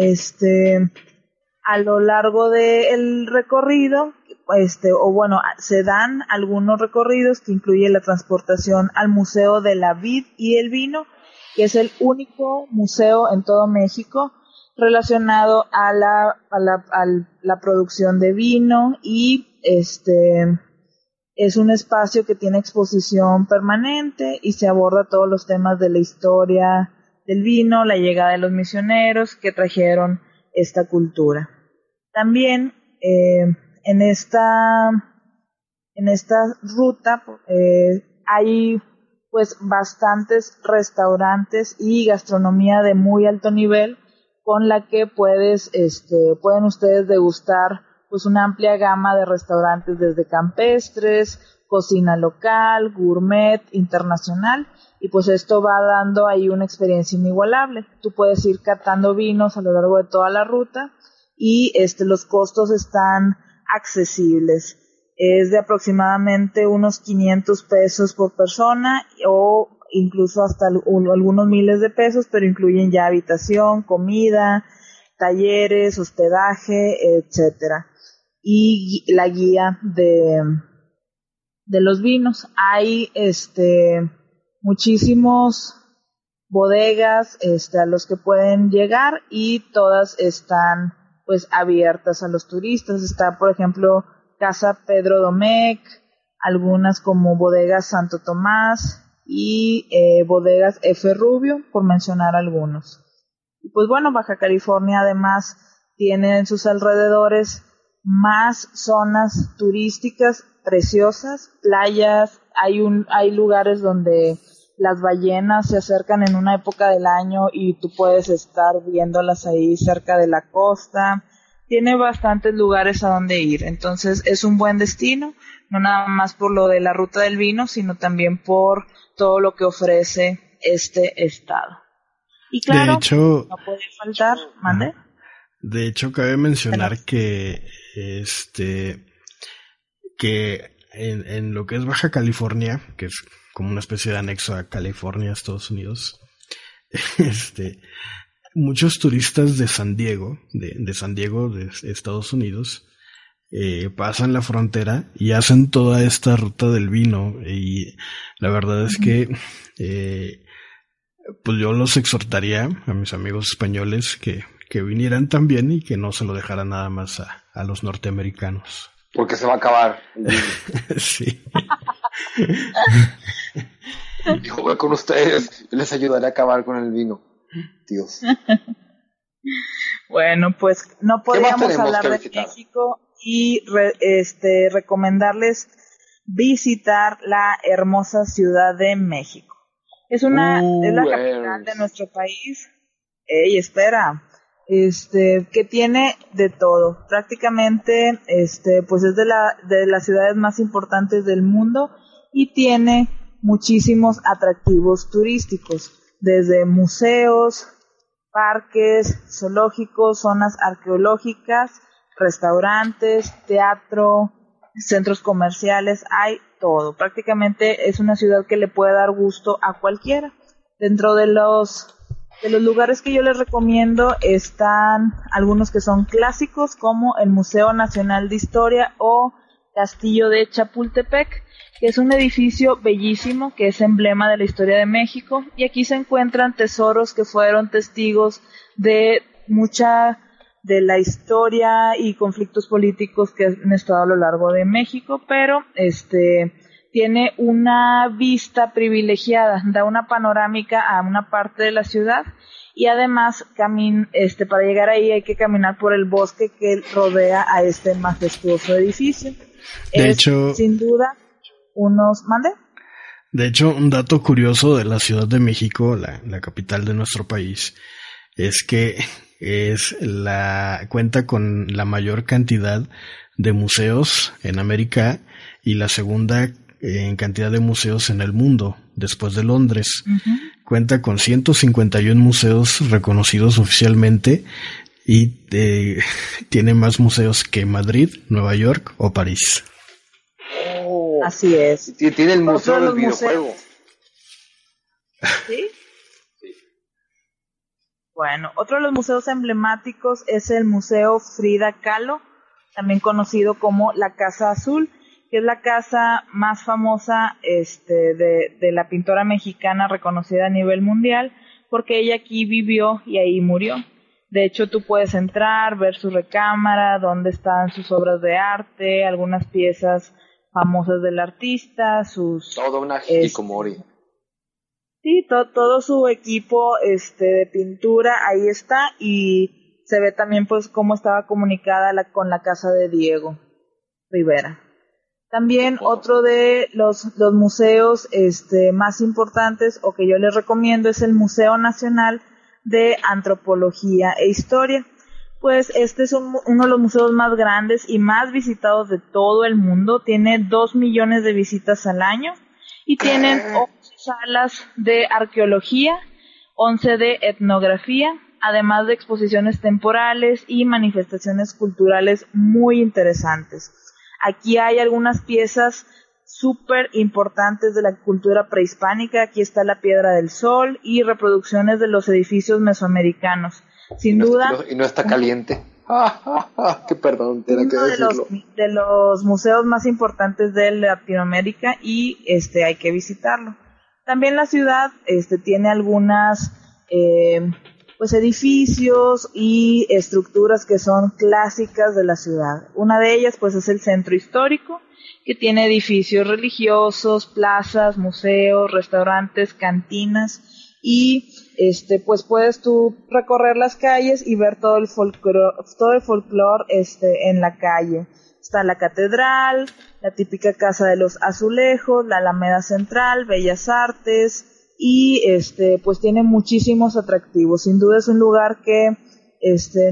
a lo largo del recorrido, se dan algunos recorridos que incluye la transportación al Museo de la Vid y el Vino, que es el único museo en todo México relacionado a la producción de vino y es un espacio que tiene exposición permanente y se aborda todos los temas de la historia del vino, la llegada de los misioneros que trajeron esta cultura. También en esta ruta hay pues bastantes restaurantes y gastronomía de muy alto nivel, con la que pueden ustedes degustar pues una amplia gama de restaurantes desde campestres, cocina local, gourmet, internacional, y pues esto va dando ahí una experiencia inigualable. Tú puedes ir catando vinos a lo largo de toda la ruta y los costos están accesibles. Es de aproximadamente unos 500 pesos por persona o incluso hasta algunos miles de pesos, pero incluyen ya habitación, comida, talleres, hospedaje, etcétera. Y la guía de los vinos. Hay muchísimos bodegas a los que pueden llegar y todas están pues abiertas a los turistas. Está, por ejemplo, Casa Pedro Domecq, algunas como Bodegas Santo Tomás y Bodegas F. Rubio, por mencionar algunos. Y pues bueno, Baja California además tiene en sus alrededores más zonas turísticas preciosas, playas, hay lugares donde las ballenas se acercan en una época del año y tú puedes estar viéndolas ahí cerca de la costa. Tiene bastantes lugares a donde ir, entonces es un buen destino, no nada más por lo de la Ruta del Vino, sino también por todo lo que ofrece este estado. Y claro, de hecho, no puede faltar, ¿mande? De hecho, cabe mencionar que en lo que es Baja California, que es como una especie de anexo a California, Estados Unidos, muchos turistas de San Diego, de Estados Unidos, pasan la frontera y hacen toda esta ruta del vino, y la verdad es que pues yo los exhortaría a mis amigos españoles que vinieran también y que no se lo dejaran nada más a los norteamericanos. Porque se va a acabar. Sí. Yo voy con ustedes, yo les ayudaré a acabar con el vino. Dios. Bueno, pues no podíamos hablar de México y recomendarles visitar la hermosa Ciudad de México. Es la capital de nuestro país. Ey, espera. Que tiene de todo. Prácticamente pues es de las ciudades más importantes del mundo y tiene muchísimos atractivos turísticos, desde museos, parques, zoológicos, zonas arqueológicas, restaurantes, teatro, centros comerciales, hay todo. Prácticamente es una ciudad que le puede dar gusto a cualquiera. Dentro de los lugares que yo les recomiendo están algunos que son clásicos, como el Museo Nacional de Historia o Castillo de Chapultepec, que es un edificio bellísimo, que es emblema de la historia de México, y aquí se encuentran tesoros que fueron testigos de mucha de la historia y conflictos políticos que han estado a lo largo de México, pero tiene una vista privilegiada, da una panorámica a una parte de la ciudad, y además para llegar ahí hay que caminar por el bosque que rodea a este majestuoso edificio. De hecho, sin duda, ¿mande? De hecho, un dato curioso de la Ciudad de México, la capital de nuestro país, es que cuenta con la mayor cantidad de museos en América y la segunda en cantidad de museos en el mundo, después de Londres. Uh-huh. Cuenta con 151 museos reconocidos oficialmente y tiene más museos que Madrid, Nueva York o París. Así es. Tiene el museo del videojuego. ¿Sí? Sí. Bueno, otro de los museos emblemáticos es el Museo Frida Kahlo, también conocido como la Casa Azul, que es la casa más famosa de la pintora mexicana, reconocida a nivel mundial, porque ella aquí vivió y ahí murió. De hecho, tú puedes entrar, ver su recámara, dónde están sus obras de arte, algunas piezas famosas del artista, todo una hikikomori. Sí, todo su equipo de pintura, ahí está, y se ve también pues cómo estaba comunicada con la casa de Diego Rivera. También otro de los museos más importantes, o que yo les recomiendo, es el Museo Nacional de Antropología e Historia. Pues este es uno de los museos más grandes y más visitados de todo el mundo. Tiene 2 millones de visitas al año y tienen 11 salas de arqueología, 11 de etnografía, además de exposiciones temporales y manifestaciones culturales muy interesantes. Aquí hay algunas piezas súper importantes de la cultura prehispánica. Aquí está la Piedra del Sol y reproducciones de los edificios mesoamericanos. Sin duda. Y no está caliente. ¡Qué perdón! Tiene que decirlo. De los museos más importantes de Latinoamérica y hay que visitarlo. También la ciudad tiene algunas pues edificios y estructuras que son clásicas de la ciudad. Una de ellas pues es el centro histórico, que tiene edificios religiosos, plazas, museos, restaurantes, cantinas y pues puedes tú recorrer las calles y ver todo el folclore en la calle. Está la catedral, la típica casa de los azulejos, la Alameda Central, Bellas Artes, y pues tiene muchísimos atractivos. Sin duda es un lugar que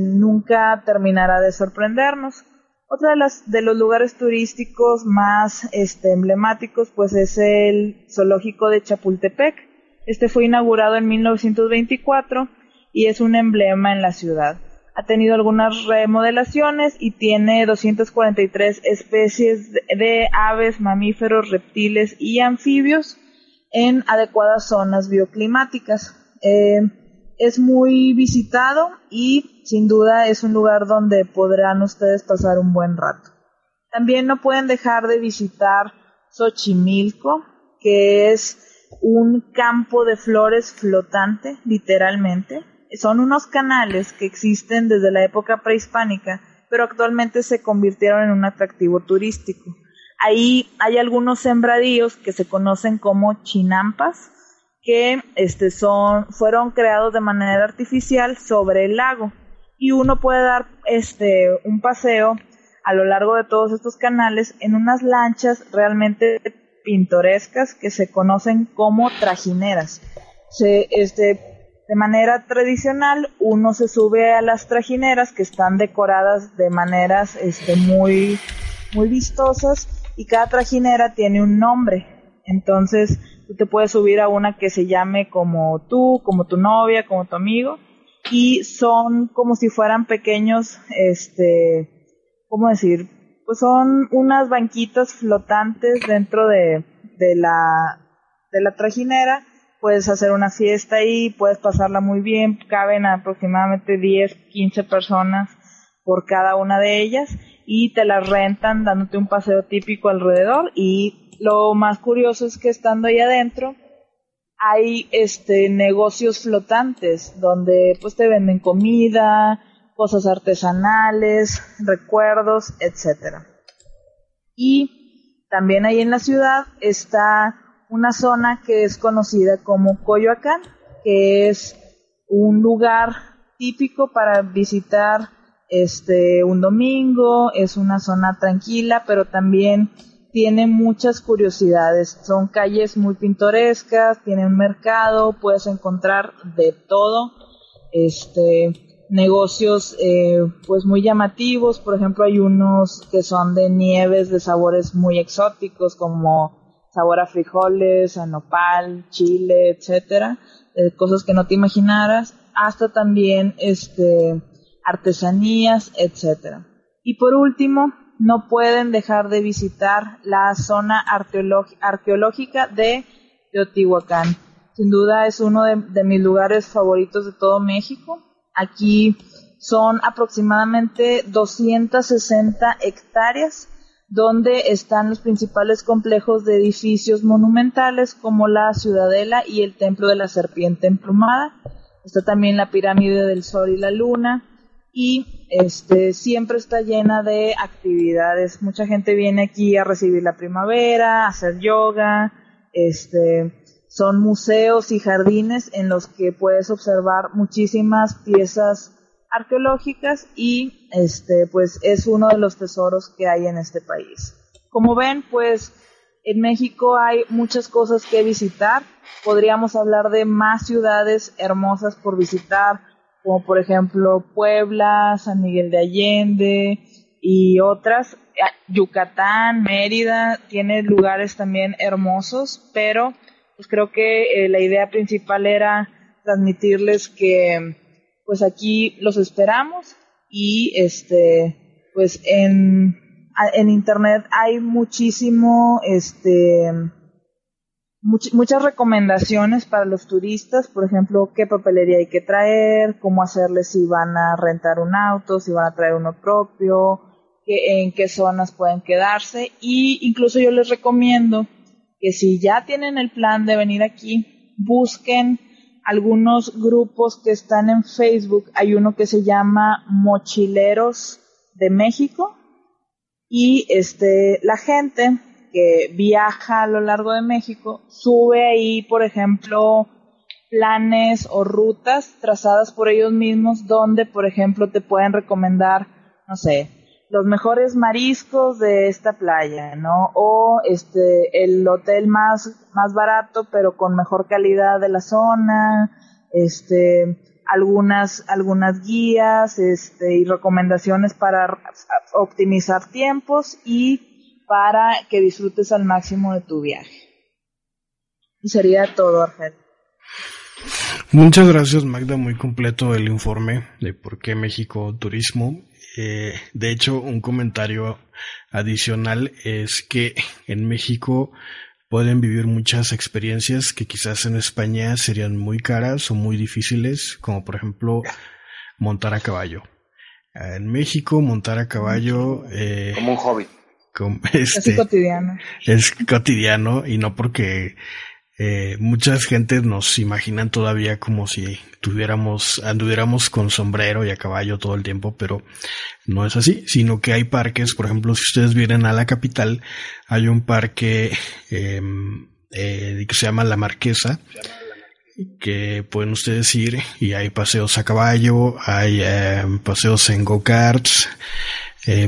nunca terminará de sorprendernos. Otro de los lugares turísticos más emblemáticos pues es el Zoológico de Chapultepec. Este fue inaugurado en 1924 y es un emblema en la ciudad. Ha tenido algunas remodelaciones y tiene 243 especies de aves, mamíferos, reptiles y anfibios en adecuadas zonas bioclimáticas. Es muy visitado y sin duda es un lugar donde podrán ustedes pasar un buen rato. También no pueden dejar de visitar Xochimilco, que es un campo de flores flotante, literalmente. Son unos canales que existen desde la época prehispánica, pero actualmente se convirtieron en un atractivo turístico. Ahí hay algunos sembradíos que se conocen como chinampas, que fueron creados de manera artificial sobre el lago. Y uno puede dar un paseo a lo largo de todos estos canales en unas lanchas realmente pintorescas que se conocen como trajineras. De manera tradicional, uno se sube a las trajineras que están decoradas de maneras muy, muy vistosas, y cada trajinera tiene un nombre. Entonces, tú te puedes subir a una que se llame como tú, como tu novia, como tu amigo, y son como si fueran pequeños, ¿cómo decir? Pues son unas banquitas flotantes dentro de la trajinera. Puedes hacer una fiesta ahí, puedes pasarla muy bien, caben aproximadamente 10, 15 personas por cada una de ellas y te las rentan dándote un paseo típico alrededor. Y lo más curioso es que estando ahí adentro hay negocios flotantes donde pues te venden comida, cosas artesanales, recuerdos, etcétera. Y también ahí en la ciudad está una zona que es conocida como Coyoacán, que es un lugar típico para visitar un domingo. Es una zona tranquila, pero también tiene muchas curiosidades. Son calles muy pintorescas, tiene un mercado, puedes encontrar de todo, negocios pues muy llamativos. Por ejemplo, hay unos que son de nieves de sabores muy exóticos, como sabor a frijoles, a nopal, chile, etcétera, cosas que no te imaginaras, hasta también artesanías, etcétera. Y por último, no pueden dejar de visitar la zona arqueológica de Teotihuacán. Sin duda es uno de mis lugares favoritos de todo México. Aquí son aproximadamente 260 hectáreas donde están los principales complejos de edificios monumentales como la Ciudadela y el Templo de la Serpiente Emplumada. Está también la Pirámide del Sol y la Luna, y siempre está llena de actividades. Mucha gente viene aquí a recibir la primavera, a hacer yoga. Son museos y jardines en los que puedes observar muchísimas piezas arqueológicas, y pues es uno de los tesoros que hay en este país. Como ven, pues en México hay muchas cosas que visitar. Podríamos hablar de más ciudades hermosas por visitar, como por ejemplo Puebla, San Miguel de Allende y otras. Yucatán, Mérida, tiene lugares también hermosos, pero pues creo que la idea principal era transmitirles que pues aquí los esperamos, y pues en internet hay muchísimo muchas recomendaciones para los turistas. Por ejemplo, qué papelería hay que traer, cómo hacerle si van a rentar un auto, si van a traer uno propio, en qué zonas pueden quedarse. Y incluso yo les recomiendo que si ya tienen el plan de venir aquí, busquen algunos grupos que están en Facebook. Hay uno que se llama Mochileros de México, y la gente que viaja a lo largo de México sube ahí, por ejemplo, planes o rutas trazadas por ellos mismos donde, por ejemplo, te pueden recomendar, no sé, los mejores mariscos de esta playa, ¿no? O el hotel más barato pero con mejor calidad de la zona, algunas guías, y recomendaciones para optimizar tiempos y para que disfrutes al máximo de tu viaje. Y sería todo, Argel. Muchas gracias, Magda, muy completo el informe de por qué México Turismo. De hecho, un comentario adicional es que en México pueden vivir muchas experiencias que quizás en España serían muy caras o muy difíciles, como por ejemplo montar a caballo. En México montar a caballo... como un hobby. Es cotidiano. Es cotidiano, y no porque... muchas gentes nos imaginan todavía como si anduviéramos con sombrero y a caballo todo el tiempo, pero no es así, sino que hay parques. Por ejemplo, si ustedes vienen a la capital, hay un parque que se llama La Marquesa, que pueden ustedes ir, y hay paseos a caballo, hay paseos en go-karts,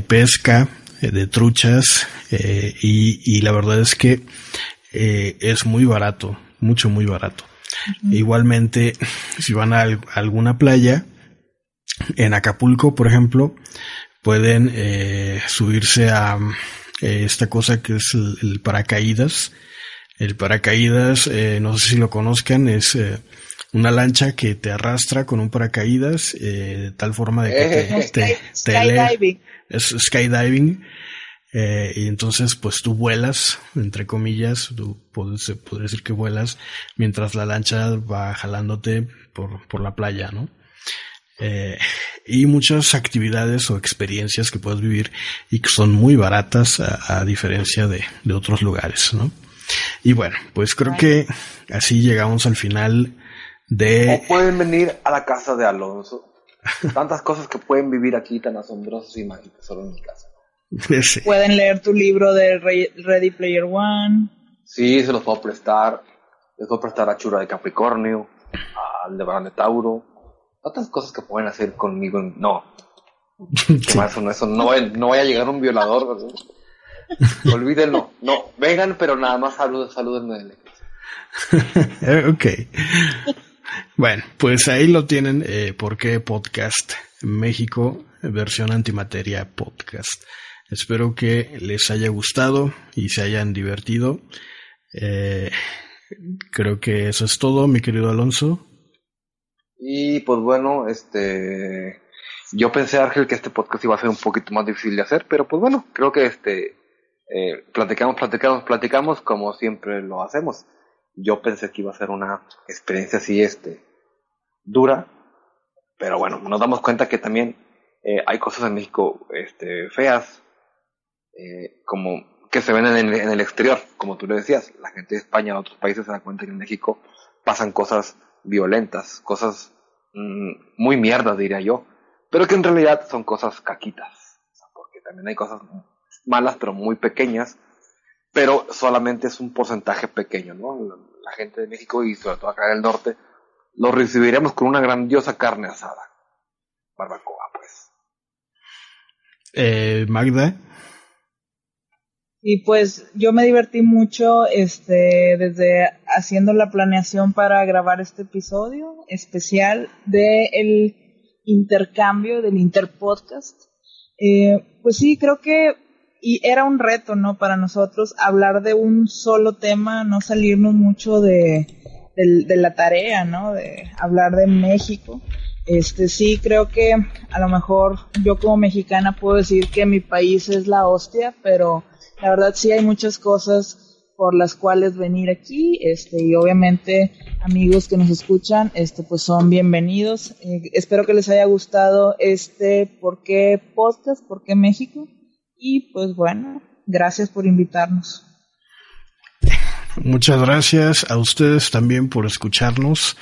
pesca de truchas, y la verdad es que es muy barato, muy barato. Uh-huh. Igualmente, si van a alguna playa, en Acapulco, por ejemplo, pueden subirse a esta cosa que es el paracaídas. El paracaídas, no sé si lo conozcan, es una lancha que te arrastra con un paracaídas, de tal forma de que skydiving. Es skydiving. Y entonces pues tú vuelas, entre comillas, tú podrías decir que vuelas mientras la lancha va jalándote por la playa, ¿no? Y muchas actividades o experiencias que puedes vivir y que son muy baratas a diferencia de otros lugares, ¿no? Y bueno, pues creo que así llegamos al final de... O pueden venir a la casa de Alonso. Tantas cosas que pueden vivir aquí tan asombrosas y mágicas solo en mi casa. Sí. Pueden leer tu libro de Ready Player One. Sí, se los puedo prestar. Les puedo prestar a Chura de Capricornio, al de Barán de Tauro. Otras cosas que pueden hacer conmigo. No. Sí. Eso no vaya a llegar un violador. Olvídenlo. No, vengan, pero nada más salúdenme de lejos. Ok. Bueno, pues ahí lo tienen. ¿Por qué Podcast México? Versión Antimateria Podcast. Espero que les haya gustado y se hayan divertido. Creo que eso es todo, mi querido Alonso. Y pues bueno, yo pensé, Argel, que este podcast iba a ser un poquito más difícil de hacer, pero pues bueno, creo que platicamos como siempre lo hacemos. Yo pensé que iba a ser una experiencia así, dura, pero bueno, nos damos cuenta que también hay cosas en México feas, como que se ven en el exterior, como tú le decías. La gente de España o otros países se da cuenta que en México pasan cosas violentas, cosas muy mierdas, diría yo, pero que en realidad son cosas caquitas, o sea, porque también hay cosas malas pero muy pequeñas, pero solamente es un porcentaje pequeño, ¿no? La gente de México, y sobre todo acá en el norte, los recibiremos con una grandiosa carne asada, barbacoa. Magda. Y pues yo me divertí mucho desde haciendo la planeación para grabar este episodio especial del intercambio, del interpodcast. Pues sí, creo que y era un reto, ¿no? Para nosotros hablar de un solo tema, no salirnos mucho de la tarea, ¿no? De hablar de México. Sí, creo que a lo mejor yo como mexicana puedo decir que mi país es la hostia, pero la verdad sí hay muchas cosas por las cuales venir aquí, y obviamente amigos que nos escuchan, pues son bienvenidos. Espero que les haya gustado ¿Por qué Podcast? ¿Por qué México? Y pues bueno, gracias por invitarnos. Muchas gracias a ustedes también por escucharnos.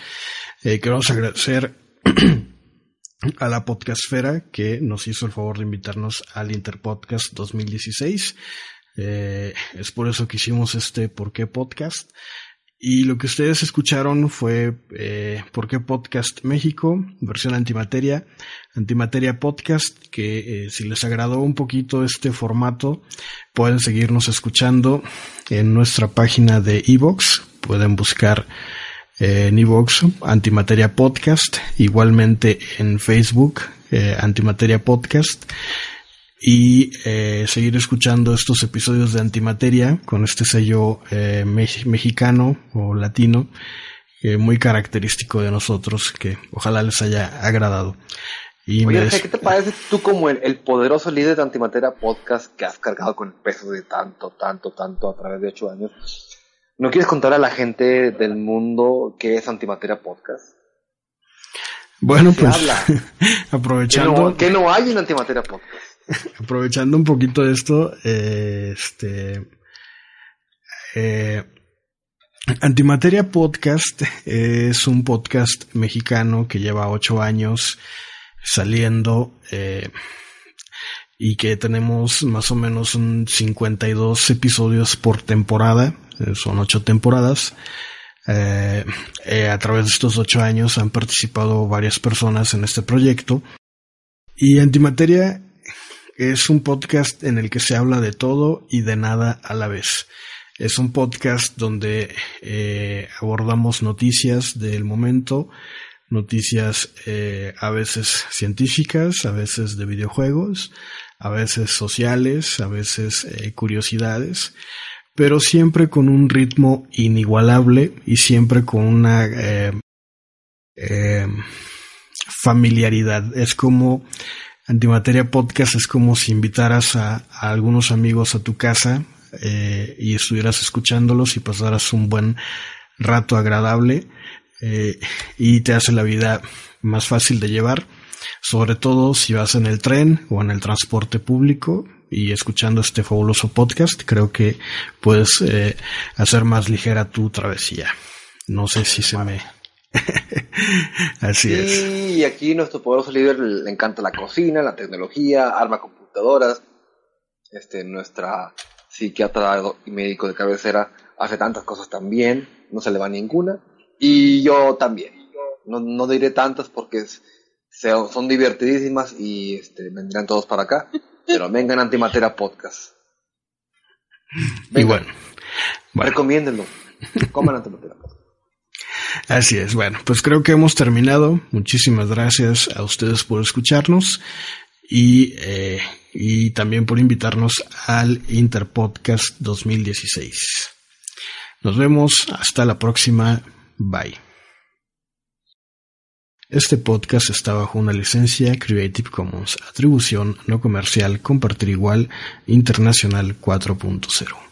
Queremos agradecer a la Podcastfera que nos hizo el favor de invitarnos al Interpodcast 2016. Es por eso que hicimos ¿Por qué Podcast? Y lo que ustedes escucharon fue ¿Por qué Podcast México? Versión Antimateria, Antimateria Podcast, que si les agradó un poquito este formato, pueden seguirnos escuchando en nuestra página de iVoox. Pueden buscar en iVoox Antimateria Podcast, igualmente en Facebook Antimateria Podcast, y seguir escuchando estos episodios de Antimateria con este sello mexicano o latino muy característico de nosotros, que ojalá les haya agradado. Y oye, ¿qué te parece tú como el poderoso líder de Antimateria Podcast, que has cargado con el peso de tanto a través de 8 años? ¿No quieres contar a la gente del mundo qué es Antimateria Podcast? Bueno, pues aprovechando... ¿Qué no hay en Antimateria Podcast? Aprovechando un poquito de esto, Antimateria Podcast es un podcast mexicano que lleva 8 años saliendo y que tenemos más o menos un 52 episodios por temporada, son 8 temporadas. A través de estos 8 años han participado varias personas en este proyecto, y Antimateria es un podcast en el que se habla de todo y de nada a la vez. Es un podcast donde abordamos noticias del momento, noticias a veces científicas, a veces de videojuegos, a veces sociales, a veces curiosidades, pero siempre con un ritmo inigualable y siempre con una familiaridad. Es como... Antimateria Podcast es como si invitaras a algunos amigos a tu casa y estuvieras escuchándolos y pasaras un buen rato agradable, y te hace la vida más fácil de llevar, sobre todo si vas en el tren o en el transporte público y escuchando este fabuloso podcast. Creo que puedes hacer más ligera tu travesía. No sé si se me... Así es. Y aquí nuestro poderoso líder le encanta la cocina, la tecnología, arma computadoras. Nuestra psiquiatra y médico de cabecera hace tantas cosas también, no se le va ninguna. Y yo también. No diré tantas porque son divertidísimas y vendrán todos para acá. Pero vengan a Antimateria Podcast. Vengan. Y bueno. Recomiéndenlo. Coman Antimateria Podcast. Así es. Bueno, pues creo que hemos terminado. Muchísimas gracias a ustedes por escucharnos y también por invitarnos al Interpodcast 2016. Nos vemos. Hasta la próxima. Bye. Este podcast está bajo una licencia Creative Commons, atribución no comercial, compartir igual, internacional 4.0.